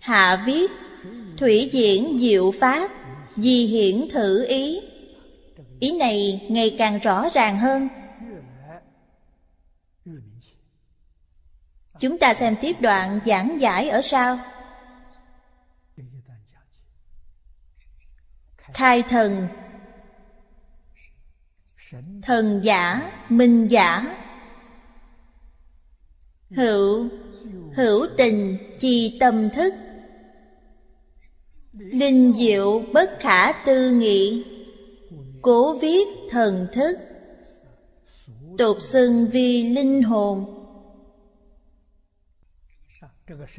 Hạ viết: thủy diễn diệu pháp, di hiển thử ý. Ý này ngày càng rõ ràng hơn. Chúng ta xem tiếp đoạn giảng giải ở sau. Khai thần, thần giả, minh giả, hữu, hữu tình, chi tâm thức, linh diệu bất khả tư nghị, cố viết thần thức, tục xưng vi linh hồn.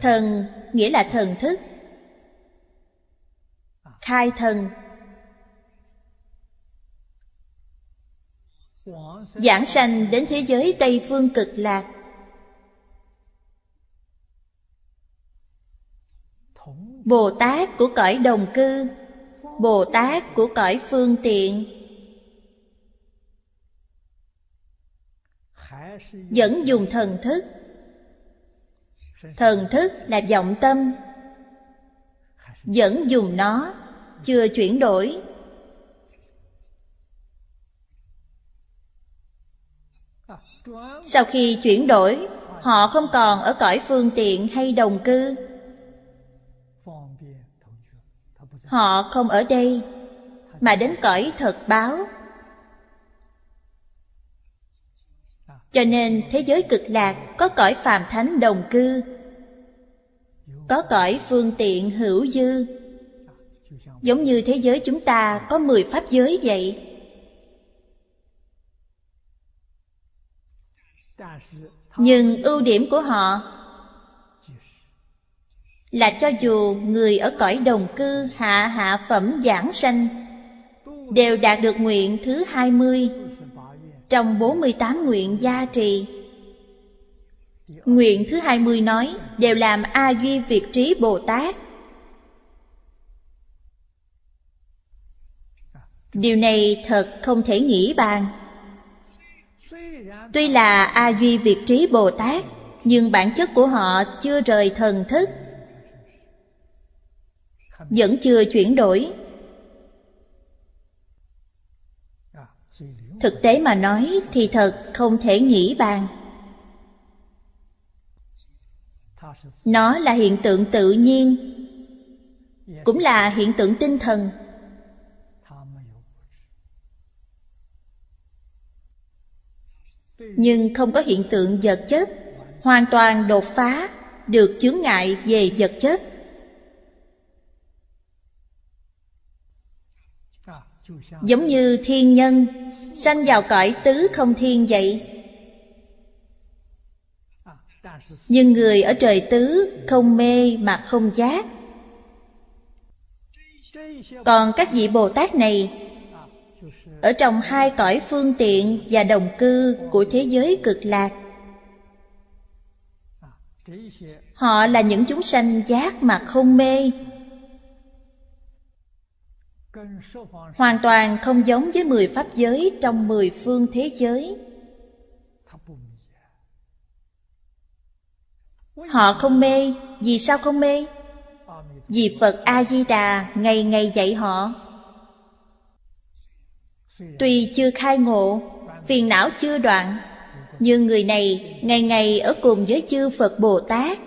Thần nghĩa là thần thức. Khai thần, giảng sanh đến thế giới Tây Phương Cực Lạc, Bồ Tát của cõi đồng cư, Bồ Tát của cõi phương tiện, vẫn dùng thần thức. Thần thức là vọng tâm, vẫn dùng nó, chưa chuyển đổi. Sau khi chuyển đổi, họ không còn ở cõi phương tiện hay đồng cư. Họ không ở đây, mà đến cõi thật báo. Cho nên thế giới cực lạc có cõi phàm thánh đồng cư, có cõi phương tiện hữu dư. Giống như thế giới chúng ta có 10 pháp giới vậy. Nhưng ưu điểm của họ là cho dù người ở cõi đồng cư hạ hạ phẩm giảng sanh đều đạt được nguyện thứ 20 trong 48 nguyện gia trì. Nguyện thứ 20 nói đều làm A Duy Việt Trí Bồ Tát. Điều này thật không thể nghĩ bàn. Tuy là A Duy Việt Trí Bồ Tát, nhưng bản chất của họ chưa rời thần thức, vẫn chưa chuyển đổi. Thực tế mà nói thì thật không thể nghĩ bàn. Nó là hiện tượng tự nhiên, cũng là hiện tượng tinh thần. Nhưng không có hiện tượng vật chất, hoàn toàn đột phá được chướng ngại về vật chất. Giống như thiên nhân sanh vào cõi tứ không thiên vậy. Nhưng người ở trời tứ không mê mà không giác. Còn các vị Bồ Tát này ở trong hai cõi phương tiện và đồng cư của thế giới cực lạc, họ là những chúng sanh giác mà không mê, hoàn toàn không giống với 10 pháp giới trong 10 phương thế giới. Họ không mê. Vì sao không mê? Vì Phật A Di Đà ngày ngày dạy họ. Tuy chưa khai ngộ, phiền não chưa đoạn, nhưng người này ngày ngày ở cùng với chư Phật Bồ Tát.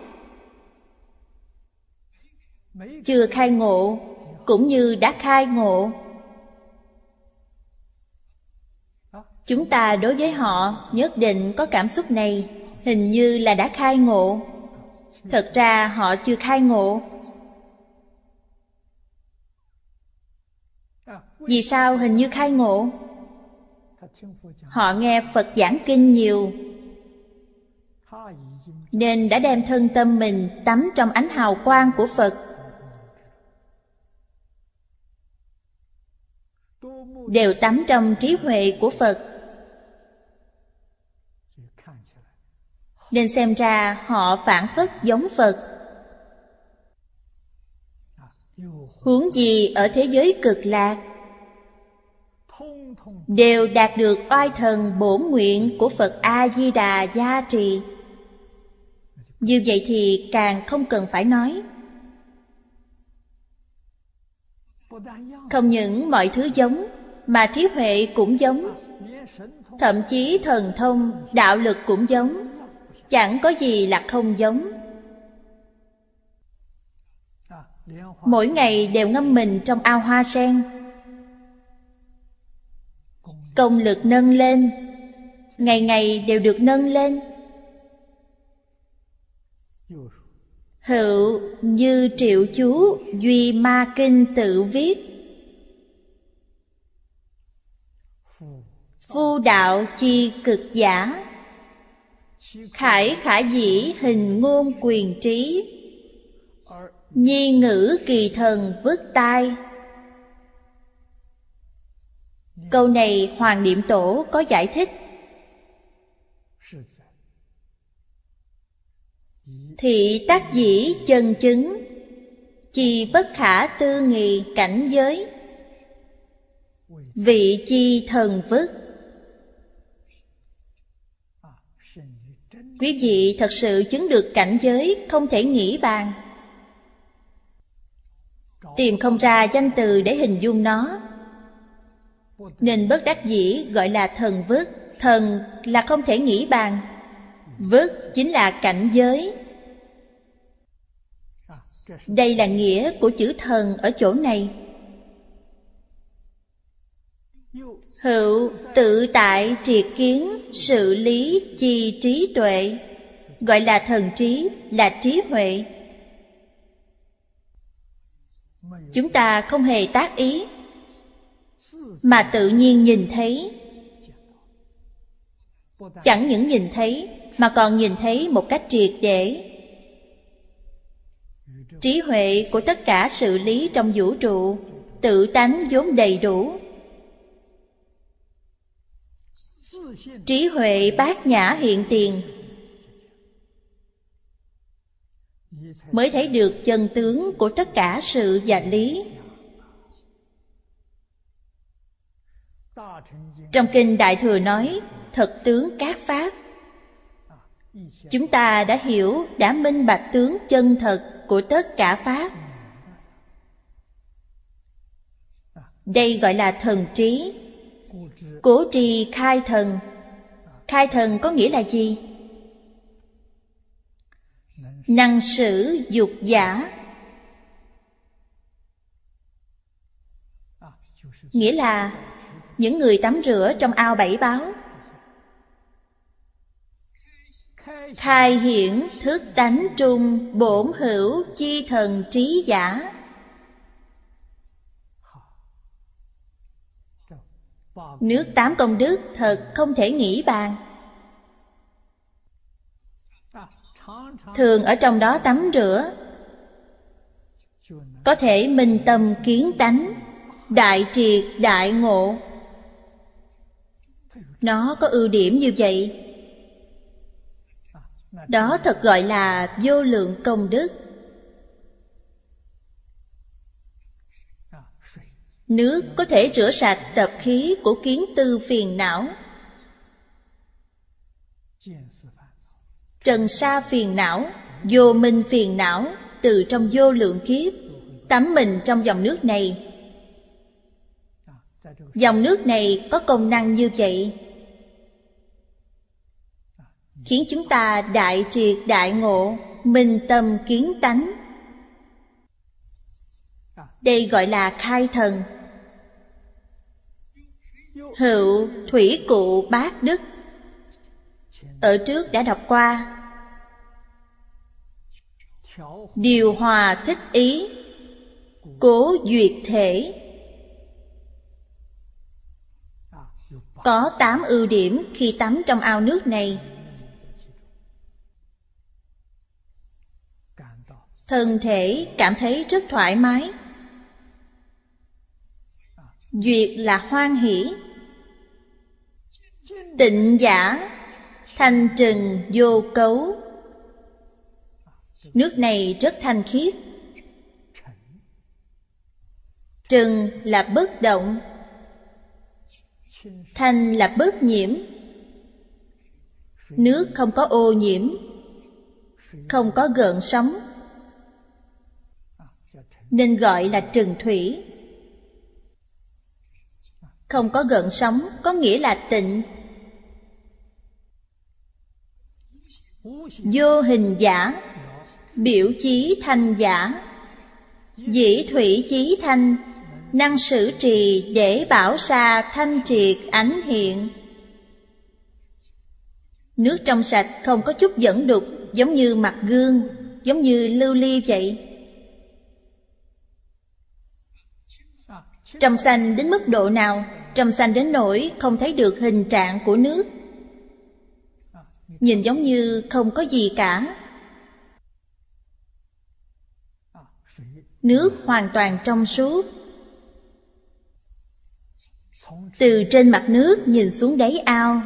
Chưa khai ngộ cũng như đã khai ngộ. Chúng ta đối với họ nhất định có cảm xúc này, hình như là đã khai ngộ. Thật ra họ chưa khai ngộ. Vì sao hình như khai ngộ? Họ nghe Phật giảng kinh nhiều, nên đã đem thân tâm mình tắm trong ánh hào quang của Phật. Đều tắm trong trí huệ của Phật, nên xem ra họ phảng phất giống Phật. Huống gì ở thế giới cực lạc, đều đạt được oai thần bổn nguyện của Phật A Di Đà gia trì. Như vậy thì càng không cần phải nói. Không những mọi thứ giống, mà trí huệ cũng giống, thậm chí thần thông, đạo lực cũng giống. Chẳng có gì là không giống. Mỗi ngày đều ngâm mình trong ao hoa sen, công lực nâng lên, ngày ngày đều được nâng lên. Hữu như triệu chú Duy Ma Kinh tự viết, phu đạo chi cực giả, khải khả dĩ hình ngôn quyền trí, nhi ngữ kỳ thần vứt tai. Câu này Hoàng Niệm Tổ có giải thích. Thị tác dĩ chân chứng, chi bất khả tư nghị cảnh giới, vị chi thần vứt. Quý vị thật sự chứng được cảnh giới không thể nghĩ bàn, tìm không ra danh từ để hình dung nó, nên bất đắc dĩ gọi là thần vứt. Thần là không thể nghĩ bàn, vứt chính là cảnh giới. Đây là nghĩa của chữ thần ở chỗ này. Hữu tự tại triệt kiến sự lý chi trí tuệ, gọi là thần trí, là trí huệ. Chúng ta không hề tác ý mà tự nhiên nhìn thấy. Chẳng những nhìn thấy mà còn nhìn thấy một cách triệt để. Trí huệ của tất cả sự lý trong vũ trụ, tự tánh vốn đầy đủ. Trí huệ bát nhã hiện tiền, mới thấy được chân tướng của tất cả sự và lý. Trong kinh Đại Thừa nói thật tướng các pháp. Chúng ta đã hiểu, đã minh bạch tướng chân thật của tất cả pháp. Đây gọi là thần trí. Cố tri khai thần. Khai thần có nghĩa là gì? Năng sử dục giả, nghĩa là những người tắm rửa trong ao bảy báo. Khai hiển thức tánh trung bổn hữu chi thần trí giả. Nước tám công đức thật không thể nghĩ bàn. Thường ở trong đó tắm rửa, có thể minh tâm kiến tánh, đại triệt đại ngộ. Nó có ưu điểm như vậy, đó thật gọi là vô lượng công đức. Nước có thể rửa sạch tập khí của kiến tư phiền não, trần sa phiền não, vô minh phiền não. Từ trong vô lượng kiếp tắm mình trong dòng nước này, Dòng nước này có công năng như vậy, khiến chúng ta đại triệt đại ngộ, minh tâm kiến tánh. Đây gọi là khai thần. Hữu thủy cụ bát đức, ở trước đã đọc qua. Điều hòa thích ý, cố duyệt thể. Có 8 ưu điểm khi tắm trong ao nước này. Thân thể cảm thấy rất thoải mái. Duyệt là hoan hỷ. Tịnh giả, thanh trừng vô cấu. Nước này rất thanh khiết. Trừng là bất động, thanh là bất nhiễm. Nước không có ô nhiễm, không có gợn sóng, nên gọi là trừng thủy. Không có gợn sóng có nghĩa là tịnh. Vô hình giả, biểu chí thanh giả. Dĩ thủy chí thanh, năng sử trì để bảo sa thanh triệt ánh hiện. Nước trong sạch không có chút dẫn đục, giống như mặt gương, giống như lưu ly vậy. Trong xanh đến mức độ nào? Trong xanh đến nỗi không thấy được hình trạng của nước, nhìn giống như không có gì cả. Nước hoàn toàn trong suốt. Từ trên mặt nước nhìn xuống đáy ao.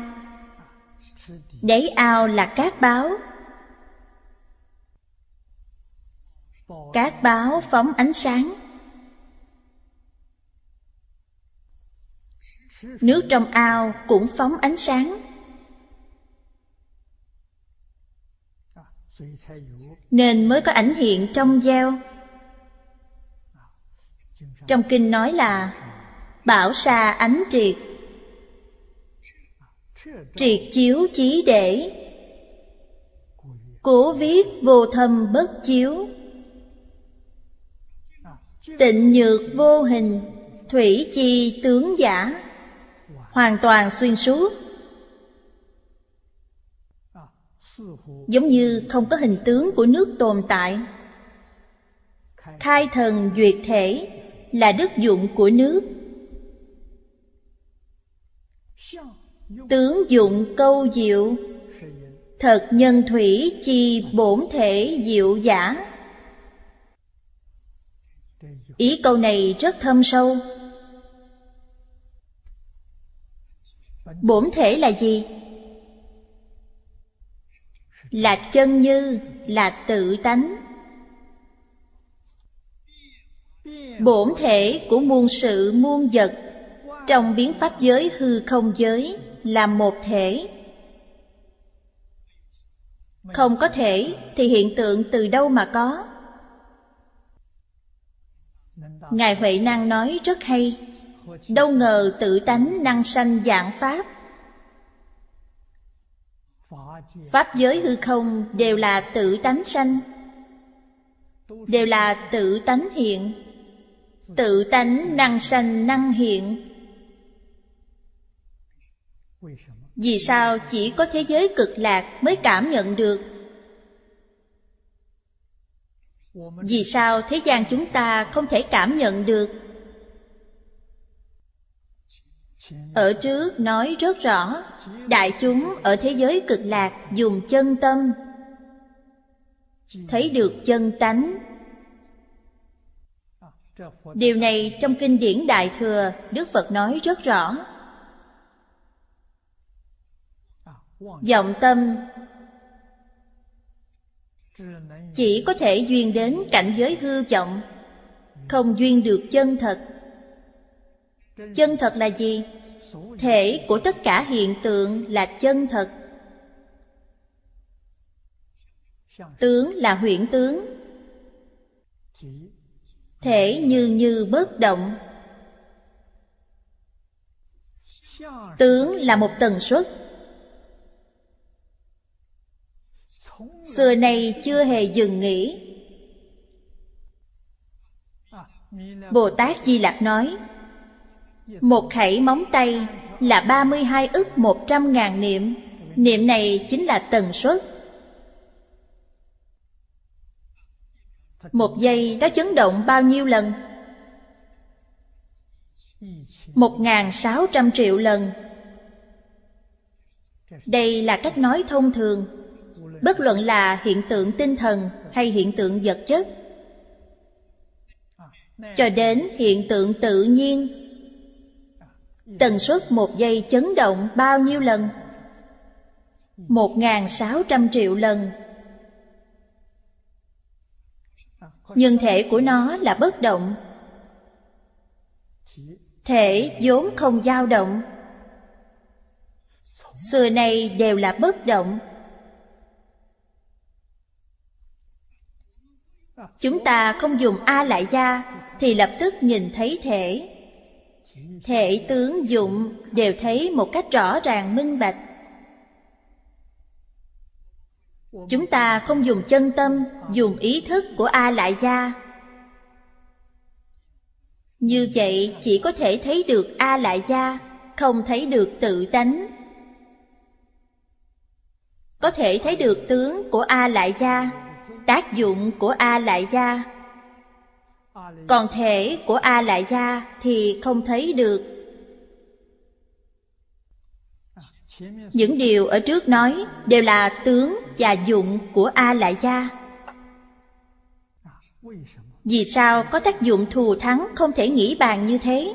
Đáy ao là cát báu. Cát báu phóng ánh sáng. Nước trong ao cũng phóng ánh sáng, nên mới có ảnh hiện trong veo. Trong kinh nói là bảo sa ánh triệt. Triệt chiếu chí để, cố viết vô thâm bất chiếu. Tịnh nhược vô hình, thủy chi tướng giả. Hoàn toàn xuyên suốt, giống như không có hình tướng của nước tồn tại. Khai thần duyệt thể là đức dụng của nước. Tướng dụng câu diệu, thật nhân thủy chi bổn thể diệu giả. Ý câu này rất thâm sâu. Bổn thể là gì? Là chân như, là tự tánh. Bổn thể của muôn sự muôn vật trong biến pháp giới hư không giới là một thể. Không có thể thì hiện tượng từ đâu mà có? Ngài Huệ Năng nói rất hay. Đâu ngờ tự tánh năng sanh vạn pháp. Pháp giới hư không đều là tự tánh sanh, đều là tự tánh hiện. Tự tánh năng sanh năng hiện. Vì sao chỉ có thế giới cực lạc mới cảm nhận được? Vì sao thế gian chúng ta không thể cảm nhận được? Ở trước nói rất rõ, đại chúng ở thế giới cực lạc dùng chân tâm thấy được chân tánh. Điều này trong kinh điển Đại Thừa, Đức Phật nói rất rõ. Vọng tâm chỉ có thể duyên đến cảnh giới hư vọng, không duyên được chân thật. Chân thật là gì? Thể của tất cả hiện tượng là chân thật. Tướng là huyễn tướng. Thể như như bất động. Tướng là một tần suất, xưa nay chưa hề dừng nghỉ. Bồ Tát Di Lặc nói, một khẩy móng tay là 32 ức 100 ngàn niệm. Niệm này chính là tần suất. Một giây đó chấn động bao nhiêu lần? 1.600 triệu lần. Đây là cách nói thông thường, bất luận là hiện tượng tinh thần hay hiện tượng vật chất, cho đến hiện tượng tự nhiên. Tần suất một giây chấn động bao nhiêu lần? 1.600 triệu lần. Nhưng thể của nó là bất động, thể vốn không dao động, xưa nay đều là bất động. Chúng ta không dùng A Lại Gia thì lập tức nhìn thấy thể. Thể tướng dụng đều thấy một cách rõ ràng minh bạch. Chúng ta không dùng chân tâm, dùng ý thức của A Lại Gia. Như vậy chỉ có thể thấy được A Lại Gia, không thấy được tự tánh. Có thể thấy được tướng của A Lại Gia, tác dụng của A Lại Gia. Còn thể của A Lại Gia thì không thấy được. Những điều ở trước nói đều là tướng và dụng của A Lại Gia. Vì sao có tác dụng thù thắng không thể nghĩ bàn như thế?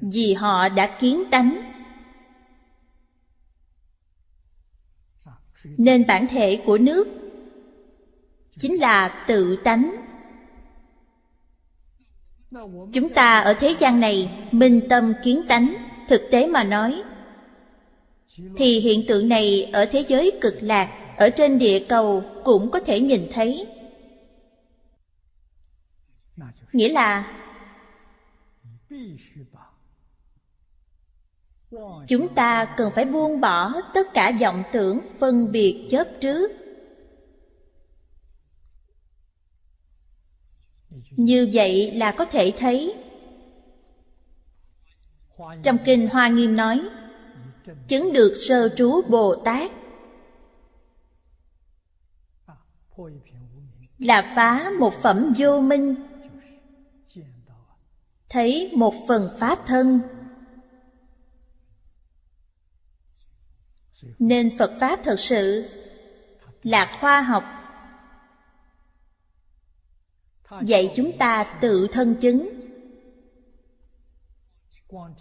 Vì họ đã kiến tánh. Nên bản thể của nước chính là tự tánh. Chúng ta ở thế gian này minh tâm kiến tánh, thực tế mà nói thì hiện tượng này ở thế giới Cực Lạc, ở trên địa cầu cũng có thể nhìn thấy. Nghĩa là chúng ta cần phải buông bỏ tất cả vọng tưởng, phân biệt, chấp trước. Như vậy là có thể thấy. Trong Kinh Hoa Nghiêm nói, chứng được sơ trú Bồ Tát là phá một phẩm vô minh, thấy một phần pháp thân. Nên Phật Pháp thật sự là khoa học, dạy chúng ta tự thân chứng.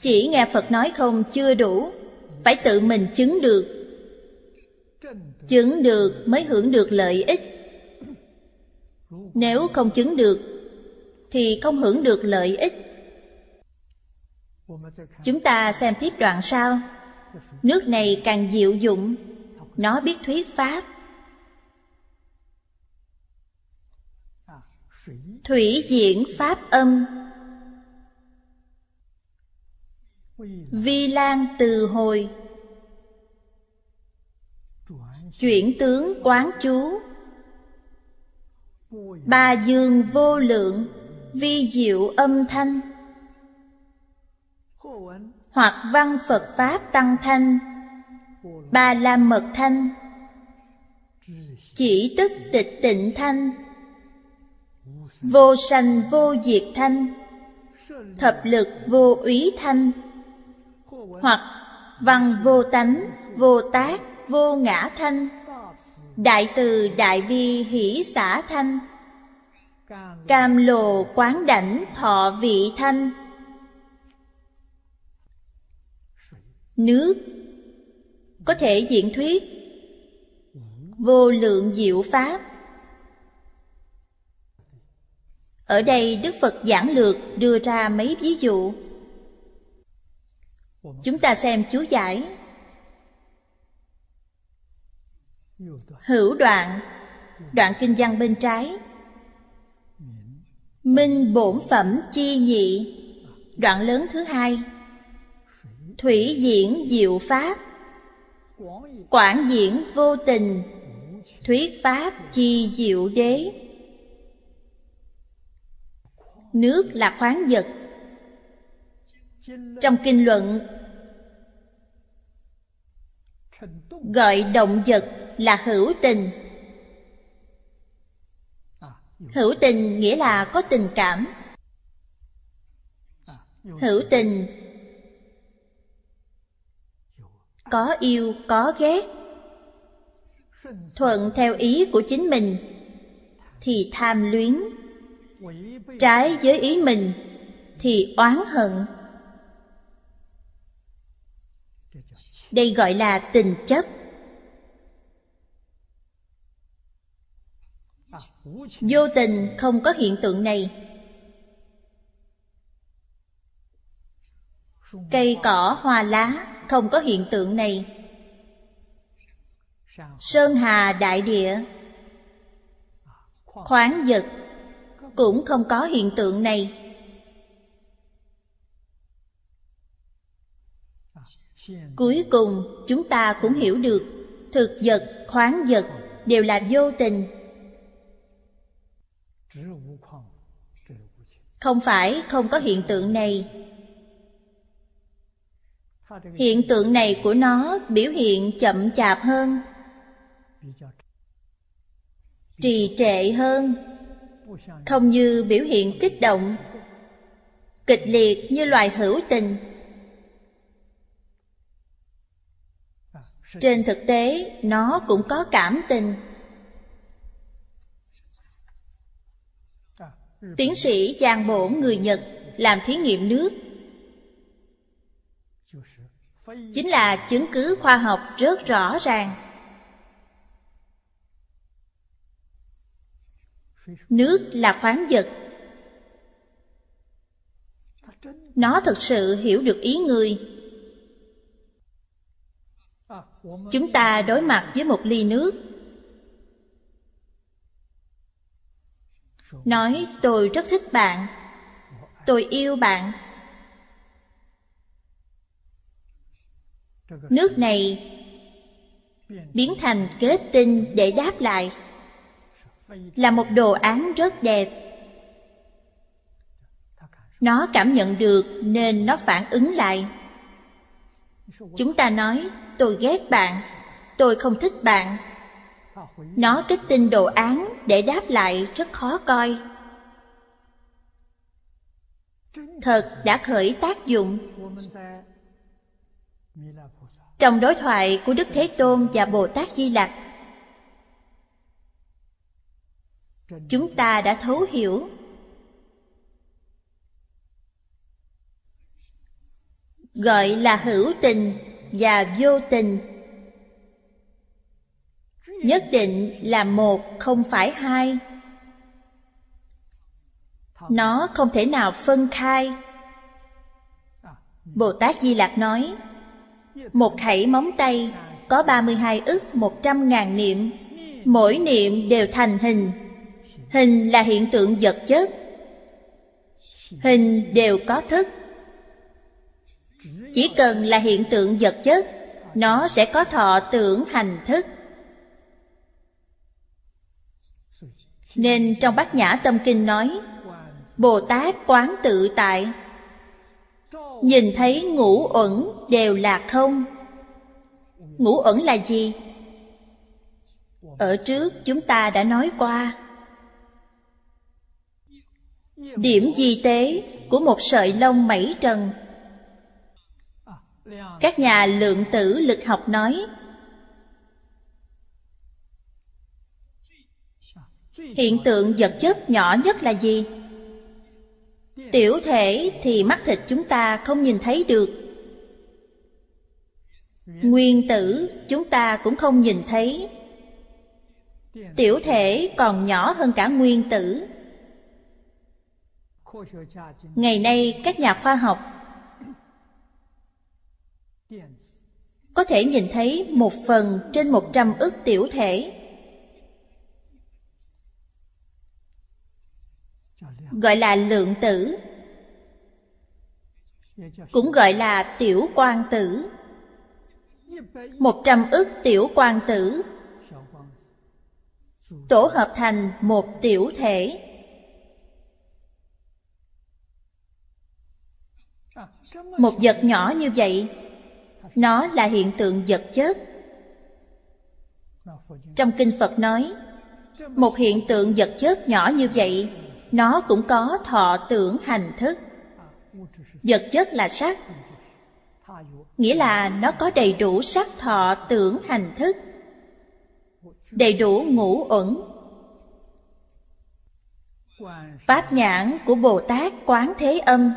Chỉ nghe Phật nói không chưa đủ, phải tự mình chứng được. Chứng được mới hưởng được lợi ích. Nếu không chứng được thì không hưởng được lợi ích. Chúng ta xem tiếp đoạn sau. Nước này càng diệu dụng, nó biết thuyết pháp. Thủy diễn pháp âm, vi lan từ hồi, chuyển tướng quán chú, ba dương vô lượng, vi diệu âm thanh, hoặc văn Phật Pháp tăng thanh, ba la mật thanh, chỉ tức tịch tịnh thanh, vô sanh vô diệt thanh, thập lực vô úy thanh, hoặc văn vô tánh, vô tác, vô ngã thanh, đại từ đại bi hỷ xả thanh, cam lồ quán đảnh thọ vị thanh. Nước có thể diễn thuyết vô lượng diệu pháp. Ở đây Đức Phật giảng lược đưa ra mấy ví dụ. Chúng ta xem chú giải. Hữu đoạn, đoạn kinh văn bên trái. Minh bổn phẩm chi nhị, đoạn lớn thứ hai. thủy diễn diệu pháp, quảng diễn vô tình, thuyết pháp chi diệu đế. Nước là khoáng vật. Trong kinh luận gọi động vật là hữu tình. Hữu tình nghĩa là có tình cảm. Hữu tình có yêu, có ghét. Thuận theo ý của chính mình thì tham luyến, trái với ý mình thì oán hận. Đây gọi là tình chấp. Vô tình không có hiện tượng này. Cây cỏ hoa lá không có hiện tượng này. Sơn hà đại địa, khoáng vật cũng không có hiện tượng này. Cuối cùng chúng ta cũng hiểu được thực vật, khoáng vật đều là vô tình, không phải không có hiện tượng này. Hiện tượng này của nó biểu hiện chậm chạp hơn, trì trệ hơn, không như biểu hiện kích động, kịch liệt như loài hữu tình. Trên thực tế, nó cũng có cảm tình. Tiến sĩ Giang Bổn người Nhật làm thí nghiệm nước, chính là chứng cứ khoa học rất rõ ràng. Nước là khoáng vật. Nó thực sự hiểu được ý người. Chúng ta đối mặt với một ly nước, nói tôi rất thích bạn, tôi yêu bạn. Nước này biến thành kết tinh để đáp lại, là một đồ án rất đẹp. Nó cảm nhận được nên nó phản ứng lại. Chúng ta nói tôi ghét bạn, tôi không thích bạn. Nó kết tinh đồ án để đáp lại rất khó coi. Thật đã khởi tác dụng. Trong đối thoại của Đức Thế Tôn và Bồ Tát Di Lặc, chúng ta đã thấu hiểu. Gọi là hữu tình và vô tình, nhất định là một không phải hai. Nó không thể nào phân khai. Bồ Tát Di Lặc nói, một khẩy móng tay có 32 ức 100 ngàn niệm, mỗi niệm đều thành hình. Hình là hiện tượng vật chất. Hình đều có thức. Chỉ cần là hiện tượng vật chất, nó sẽ có thọ tưởng hành thức. Nên trong Bát Nhã Tâm Kinh nói, Bồ Tát quán tự tại, nhìn thấy ngũ uẩn đều là không. Ngũ uẩn là gì? Ở trước chúng ta đã nói qua. Điểm vi tế của một sợi lông mẩy trần. Các nhà lượng tử lực học nói, hiện tượng vật chất nhỏ nhất là gì? Tiểu thể thì mắt thịt chúng ta không nhìn thấy được. Nguyên tử chúng ta cũng không nhìn thấy. Tiểu thể còn nhỏ hơn cả nguyên tử. Ngày nay các nhà khoa học có thể nhìn thấy 1/100 ức tiểu thể, gọi là lượng tử. cũng gọi là tiểu quan tử. 100 ức tiểu quan tử tổ hợp thành một tiểu thể. Một vật nhỏ như vậy, nó là hiện tượng vật chất. Trong kinh Phật nói, một hiện tượng vật chất nhỏ như vậy, nó cũng có thọ tưởng hành thức. Vật chất là sắc, nghĩa là nó có đầy đủ sắc thọ tưởng hành thức, đầy đủ ngũ uẩn. Pháp nhãn của Bồ Tát Quán Thế Âm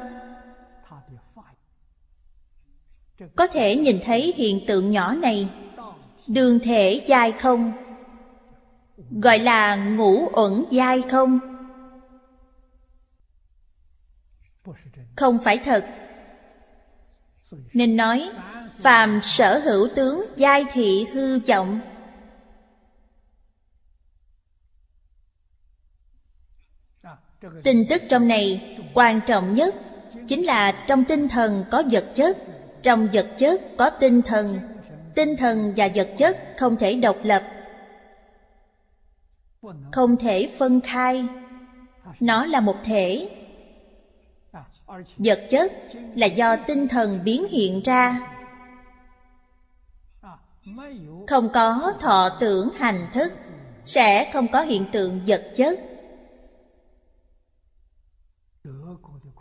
có thể nhìn thấy hiện tượng nhỏ này, đường thể giai không, gọi là ngũ uẩn giai không. Không phải thật. Nên nói, phàm sở hữu tướng giai thị hư vọng. Tin tức trong này quan trọng nhất chính là trong tinh thần có vật chất, trong vật chất có tinh thần. Tinh thần và vật chất không thể độc lập, không thể phân khai. Nó là một thể. Vật chất là do tinh thần biến hiện ra, không có thọ tưởng hành thức sẽ không có hiện tượng vật chất.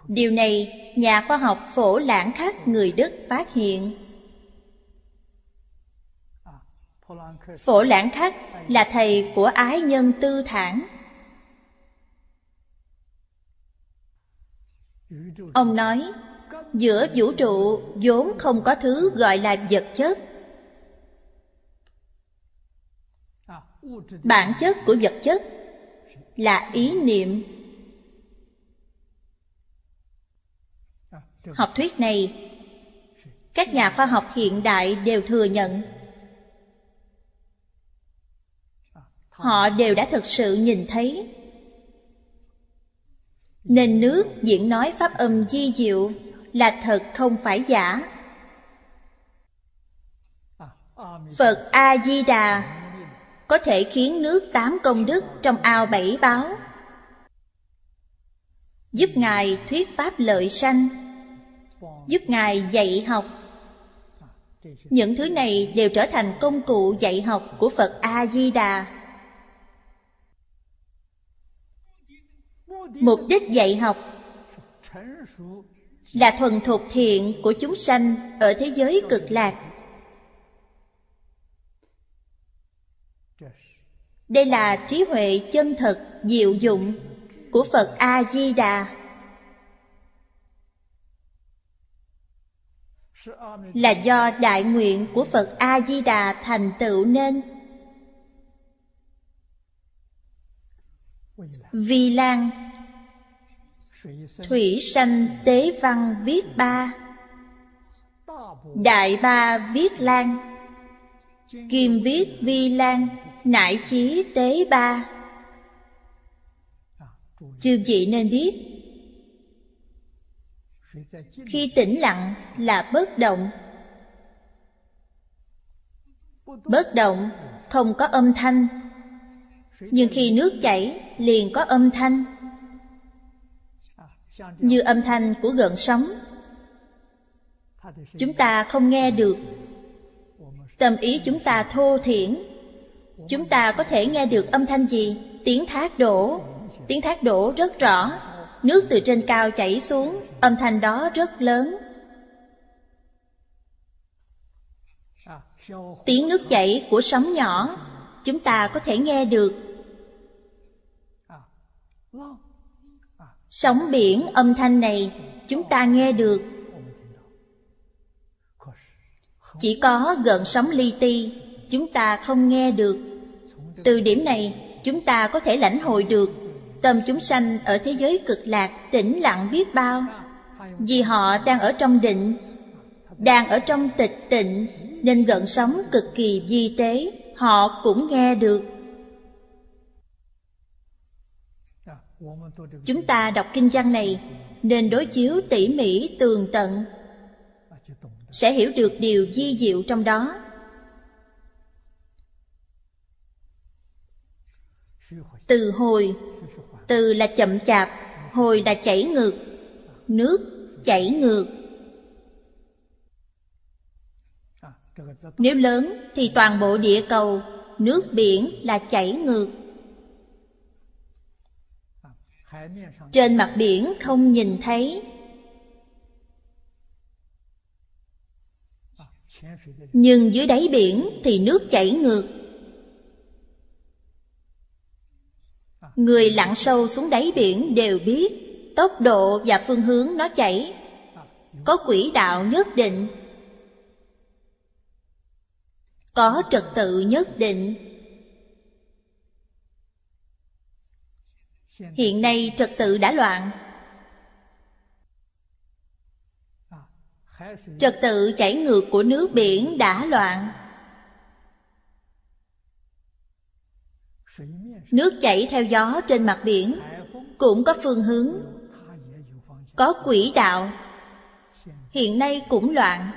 Điều này nhà khoa học Phổ Lãng Khắc người Đức phát hiện. Phổ Lãng Khắc là thầy của Ái Nhân Tư Thản. Ông nói, giữa vũ trụ vốn không có thứ gọi là vật chất. Bản chất của vật chất là ý niệm. Học thuyết này, các nhà khoa học hiện đại đều thừa nhận. Họ đều đã thực sự nhìn thấy. Nên nước diễn nói pháp âm vi diệu là thật không phải giả. Phật A Di Đà có thể khiến nước 8 công đức trong ao 7 báo, giúp Ngài thuyết pháp lợi sanh, giúp Ngài dạy học. Những thứ này đều trở thành công cụ dạy học của Phật A Di Đà. Mục đích dạy học là thuần thuộc thiện của chúng sanh ở thế giới cực lạc. Đây là trí huệ chân thật diệu dụng của Phật A Di Đà, là do đại nguyện của Phật A Di Đà thành tựu nên. Vi Lan Thủy Sanh Tế Văn viết ba, Đại Ba viết Lan, Kim viết Vi Lan, Nải Chí Tế Ba. Chư vị nên biết, khi tĩnh lặng là bất động. Bất động không có âm thanh, nhưng khi nước chảy liền có âm thanh, như âm thanh của gợn sóng. Chúng ta không nghe được, tâm ý chúng ta thô thiển. Chúng ta có thể nghe được âm thanh gì? Tiếng thác đổ. Tiếng thác đổ rất rõ, nước từ trên cao chảy xuống, âm thanh đó rất lớn. Tiếng nước chảy của sóng nhỏ chúng ta có thể nghe được. Sóng biển âm thanh này chúng ta nghe được. Chỉ có gợn sóng li ti chúng ta không nghe được. Từ điểm này chúng ta có thể lãnh hội được tâm chúng sanh ở thế giới cực lạc tĩnh lặng biết bao. Vì họ đang ở trong định, đang ở trong tịch tịnh, nên gợn sóng cực kỳ vi tế họ cũng nghe được. Chúng ta đọc kinh văn này nên đối chiếu tỉ mỉ tường tận, sẽ hiểu được điều vi diệu trong đó. Từ hồi, từ là chậm chạp, hồi là chảy ngược, nước chảy ngược. Nếu lớn thì toàn bộ địa cầu, nước biển là chảy ngược. Trên mặt biển không nhìn thấy. Nhưng dưới đáy biển thì nước chảy ngược. Người lặn sâu xuống đáy biển đều biết tốc độ và phương hướng nó chảy có quỹ đạo nhất định, có trật tự nhất định. Hiện nay trật tự đã loạn. Trật tự chảy ngược của nước biển đã loạn. Nước chảy theo gió trên mặt biển cũng có phương hướng, có quỹ đạo. Hiện nay cũng loạn.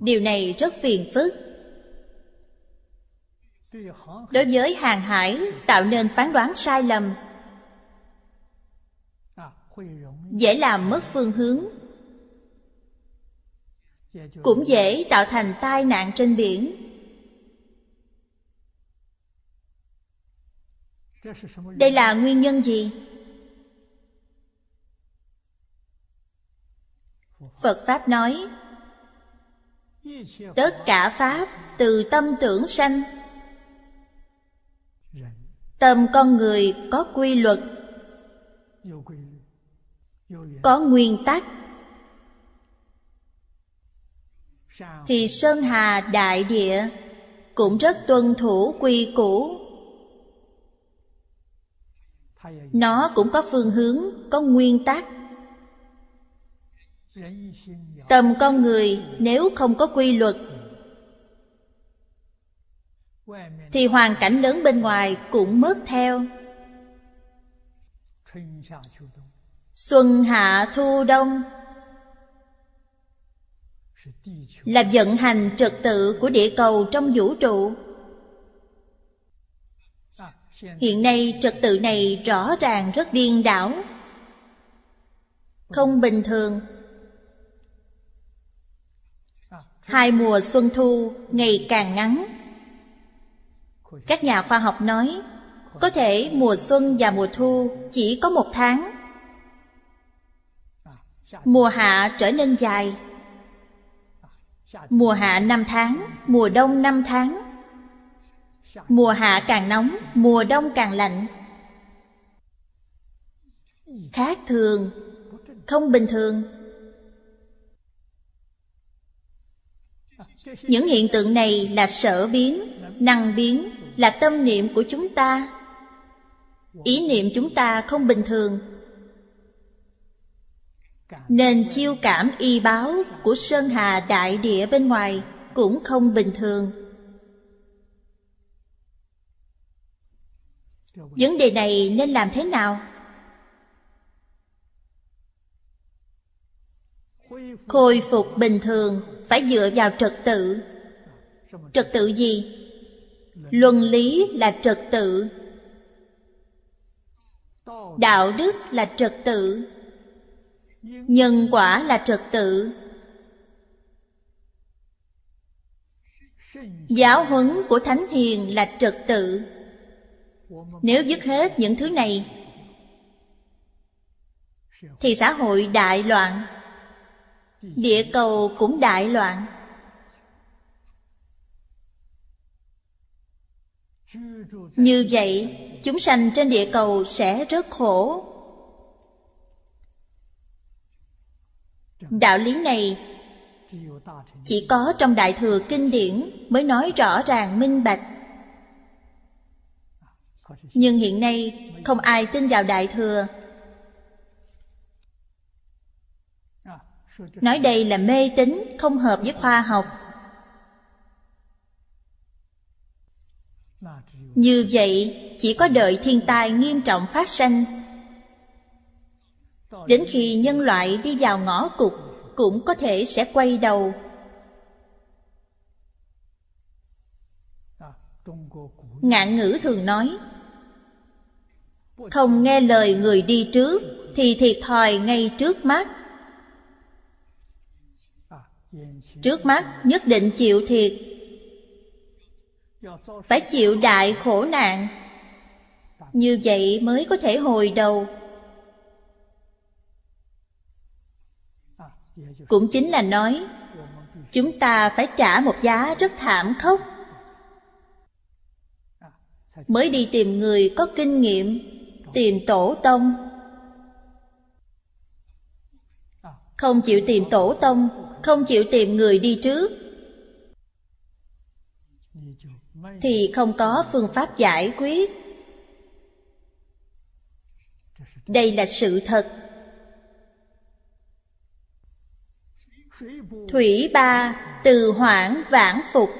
Điều này rất phiền phức. Đối với hàng hải tạo nên phán đoán sai lầm, dễ làm mất phương hướng, cũng dễ tạo thành tai nạn trên biển. Đây là nguyên nhân gì? Phật Pháp nói tất cả Pháp từ tâm tưởng sanh. Tâm con người có quy luật, có nguyên tắc, thì sơn hà đại địa cũng rất tuân thủ quy củ. Nó cũng có phương hướng, có nguyên tắc. Tâm con người nếu không có quy luật thì hoàn cảnh lớn bên ngoài cũng mất theo. Xuân hạ thu đông là vận hành trật tự của địa cầu trong vũ trụ. Hiện nay trật tự này rõ ràng rất điên đảo, không bình thường. Hai mùa xuân thu ngày càng ngắn. Các nhà khoa học nói có thể mùa xuân và mùa thu chỉ có một tháng, mùa hạ trở nên dài. Mùa hạ 5 tháng, mùa đông 5 tháng. Mùa hạ càng nóng, mùa đông càng lạnh. Khác thường, không bình thường. Những hiện tượng này là sở biến, năng biến, là tâm niệm của chúng ta. Ý niệm chúng ta không bình thường, nên chiêu cảm y báo của sơn hà đại địa bên ngoài cũng không bình thường. Vấn đề này nên làm thế nào? Khôi phục bình thường phải dựa vào trật tự. Trật tự gì? Luân lý là trật tự, đạo đức là trật tự, nhân quả là trật tự. Giáo huấn của Thánh Hiền là trật tự. Nếu dứt hết những thứ này thì xã hội đại loạn, địa cầu cũng đại loạn. Như vậy, chúng sanh trên địa cầu sẽ rất khổ. Đạo lý này chỉ có trong Đại Thừa kinh điển mới nói rõ ràng minh bạch. Nhưng hiện nay không ai tin vào Đại Thừa. Nói đây là mê tín, không hợp với khoa học. Như vậy, chỉ có đợi thiên tai nghiêm trọng phát sinh Đến khi nhân loại đi vào ngõ cụt cũng có thể sẽ quay đầu. Ngạn ngữ thường nói, không nghe lời người đi trước thì thiệt thòi ngay trước mắt. Trước mắt nhất định chịu thiệt, phải chịu đại khổ nạn, như vậy mới có thể hồi đầu. Cũng chính là nói, chúng ta phải trả một giá rất thảm khốc mới đi tìm người có kinh nghiệm, tìm tổ tông. Không chịu tìm tổ tông, không chịu tìm người đi trước, thì không có phương pháp giải quyết. Đây là sự thật. Thủy ba từ hoãn vãn phục,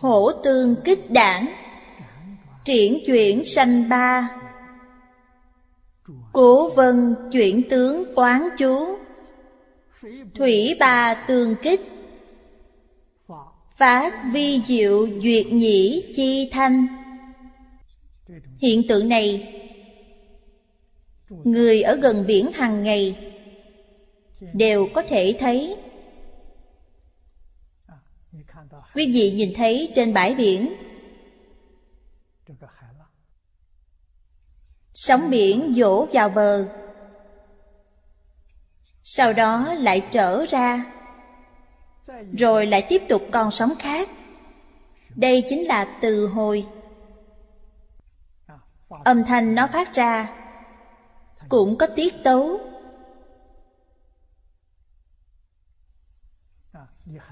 hổ tương kích đảng, triển chuyển sanh ba, cố vân chuyển tướng quán chú. Thủy ba tương kích, phát vi diệu duyệt nhĩ chi thanh. Hiện tượng này người ở gần biển hàng ngày đều có thể thấy. Quý vị nhìn thấy trên bãi biển, sóng biển dỗ vào bờ, sau đó lại trở ra, rồi lại tiếp tục con sóng khác. Đây chính là từ hồi. Âm thanh nó phát ra cũng có tiết tấu.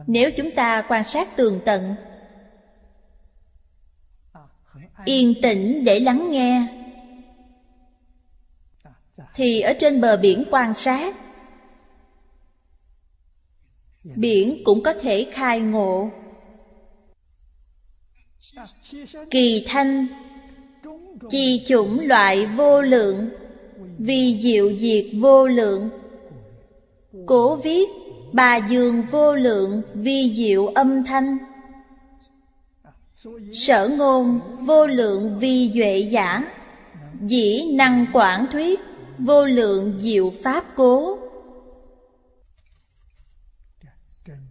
Nếu chúng ta quan sát tường tận, yên tĩnh để lắng nghe, thì ở trên bờ biển quan sát, biển cũng có thể khai ngộ. Kỳ thanh chi chủng loại vô lượng, vì diệu diệt vô lượng. Cố viết bà dương vô lượng, vi diệu âm thanh. Sở ngôn vô lượng vi duệ giả, dĩ năng quảng thuyết, vô lượng diệu pháp cố.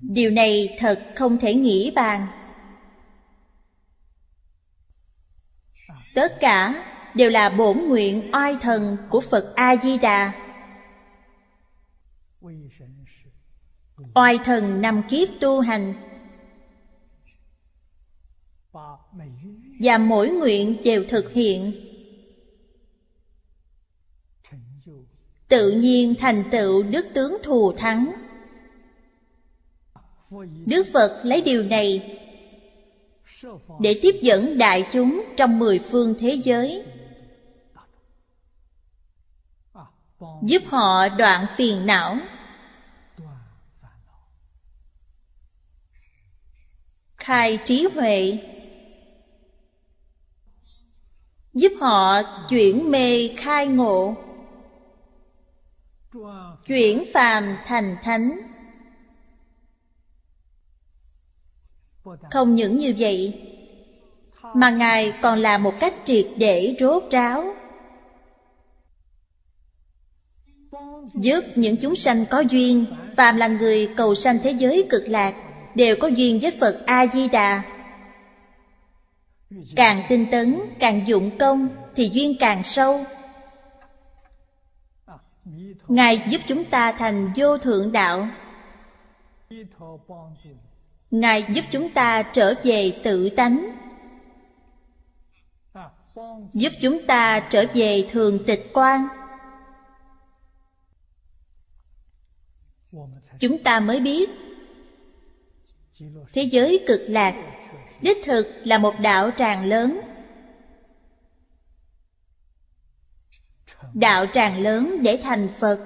Điều này thật không thể nghĩ bàn. Tất cả đều là bổn nguyện oai thần của Phật A Di Đà. Oai thần 5 kiếp tu hành, và mỗi nguyện đều thực hiện, tự nhiên thành tựu đức tướng thù thắng. Đức Phật lấy điều này để tiếp dẫn đại chúng trong 10 phương thế giới, giúp họ đoạn phiền não. Khai trí huệ, giúp họ chuyển mê khai ngộ, chuyển phàm thành thánh. Không những như vậy, mà Ngài còn là một cách triệt để rốt ráo, giúp những chúng sanh có duyên. Phàm là người cầu sanh thế giới cực lạc đều có duyên với Phật A-di-đà. Càng tinh tấn, càng dụng công thì duyên càng sâu. Ngài giúp chúng ta thành vô thượng đạo. Ngài giúp chúng ta trở về tự tánh, giúp chúng ta trở về thường tịch quan. Chúng ta mới biết thế giới cực lạc đích thực là một đạo tràng lớn. Đạo tràng lớn để thành Phật.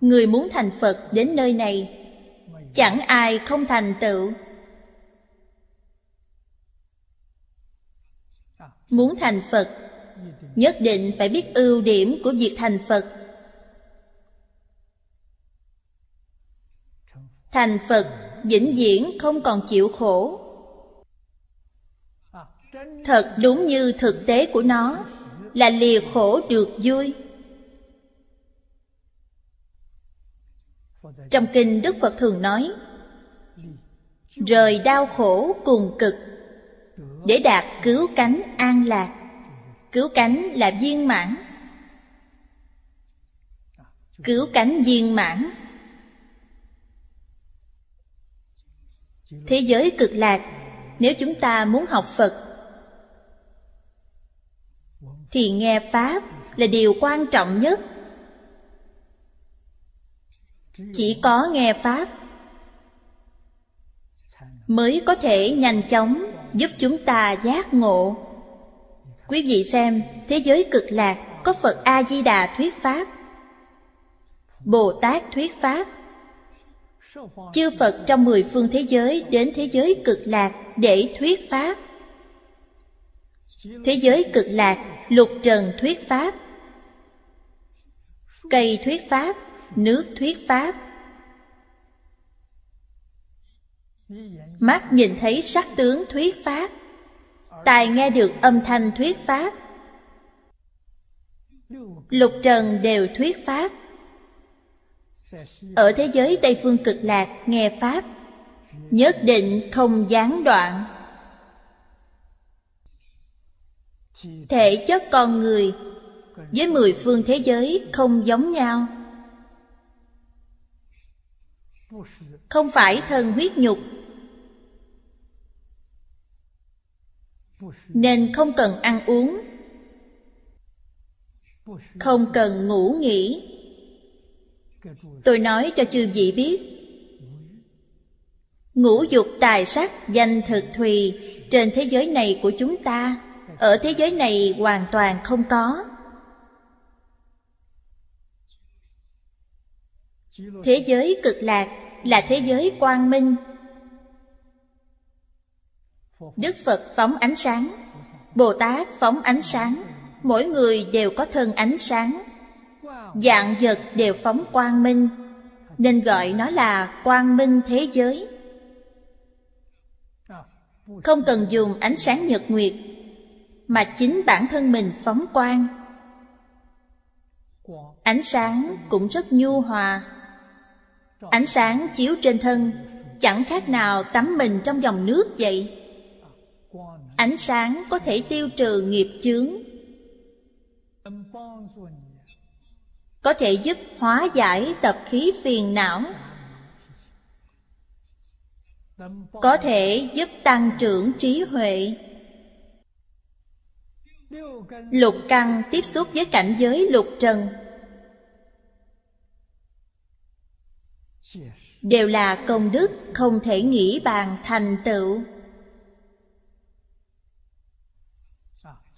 Người muốn thành Phật đến nơi này, chẳng ai không thành tựu. Muốn thành Phật nhất định phải biết ưu điểm của việc thành Phật. Thành Phật vĩnh viễn không còn chịu khổ. Thật đúng như thực tế của nó, là lìa khổ được vui. Trong kinh Đức Phật thường nói, rời đau khổ cùng cực để đạt cứu cánh an lạc. Cứu cánh là viên mãn. Cứu cánh viên mãn, thế giới cực lạc. Nếu chúng ta muốn học Phật thì nghe Pháp là điều quan trọng nhất. Chỉ có nghe Pháp mới có thể nhanh chóng giúp chúng ta giác ngộ. Quý vị xem, thế giới cực lạc có Phật A Di Đà thuyết Pháp, Bồ Tát thuyết Pháp. Chư Phật trong 10 phương thế giới đến thế giới cực lạc để thuyết Pháp. Thế giới cực lạc, lục trần thuyết Pháp, cây thuyết Pháp, nước thuyết Pháp. Mắt nhìn thấy sắc tướng thuyết Pháp, tai nghe được âm thanh thuyết Pháp. Lục trần đều thuyết Pháp. Ở thế giới Tây Phương Cực Lạc nghe Pháp, nhất định không gián đoạn. Thể chất con người với 10 phương thế giới không giống nhau. Không phải thân huyết nhục, nên không cần ăn uống, không cần ngủ nghỉ. Tôi nói cho chư vị biết, ngũ dục tài sắc danh thực thùy trên thế giới này của chúng ta, ở thế giới này hoàn toàn không có. Thế giới cực lạc là thế giới quang minh. Đức Phật phóng ánh sáng, Bồ Tát phóng ánh sáng, mỗi người đều có thân ánh sáng. Vạn vật đều phóng quang minh, nên gọi nó là quang minh thế giới. Không cần dùng ánh sáng nhật nguyệt, mà chính bản thân mình phóng quang. Ánh sáng cũng rất nhu hòa. Ánh sáng chiếu trên thân chẳng khác nào tắm mình trong dòng nước vậy. Ánh sáng có thể tiêu trừ nghiệp chướng, có thể giúp hóa giải tập khí phiền não, có thể giúp tăng trưởng trí huệ. Lục căn tiếp xúc với cảnh giới lục trần đều là công đức không thể nghĩ bàn thành tựu.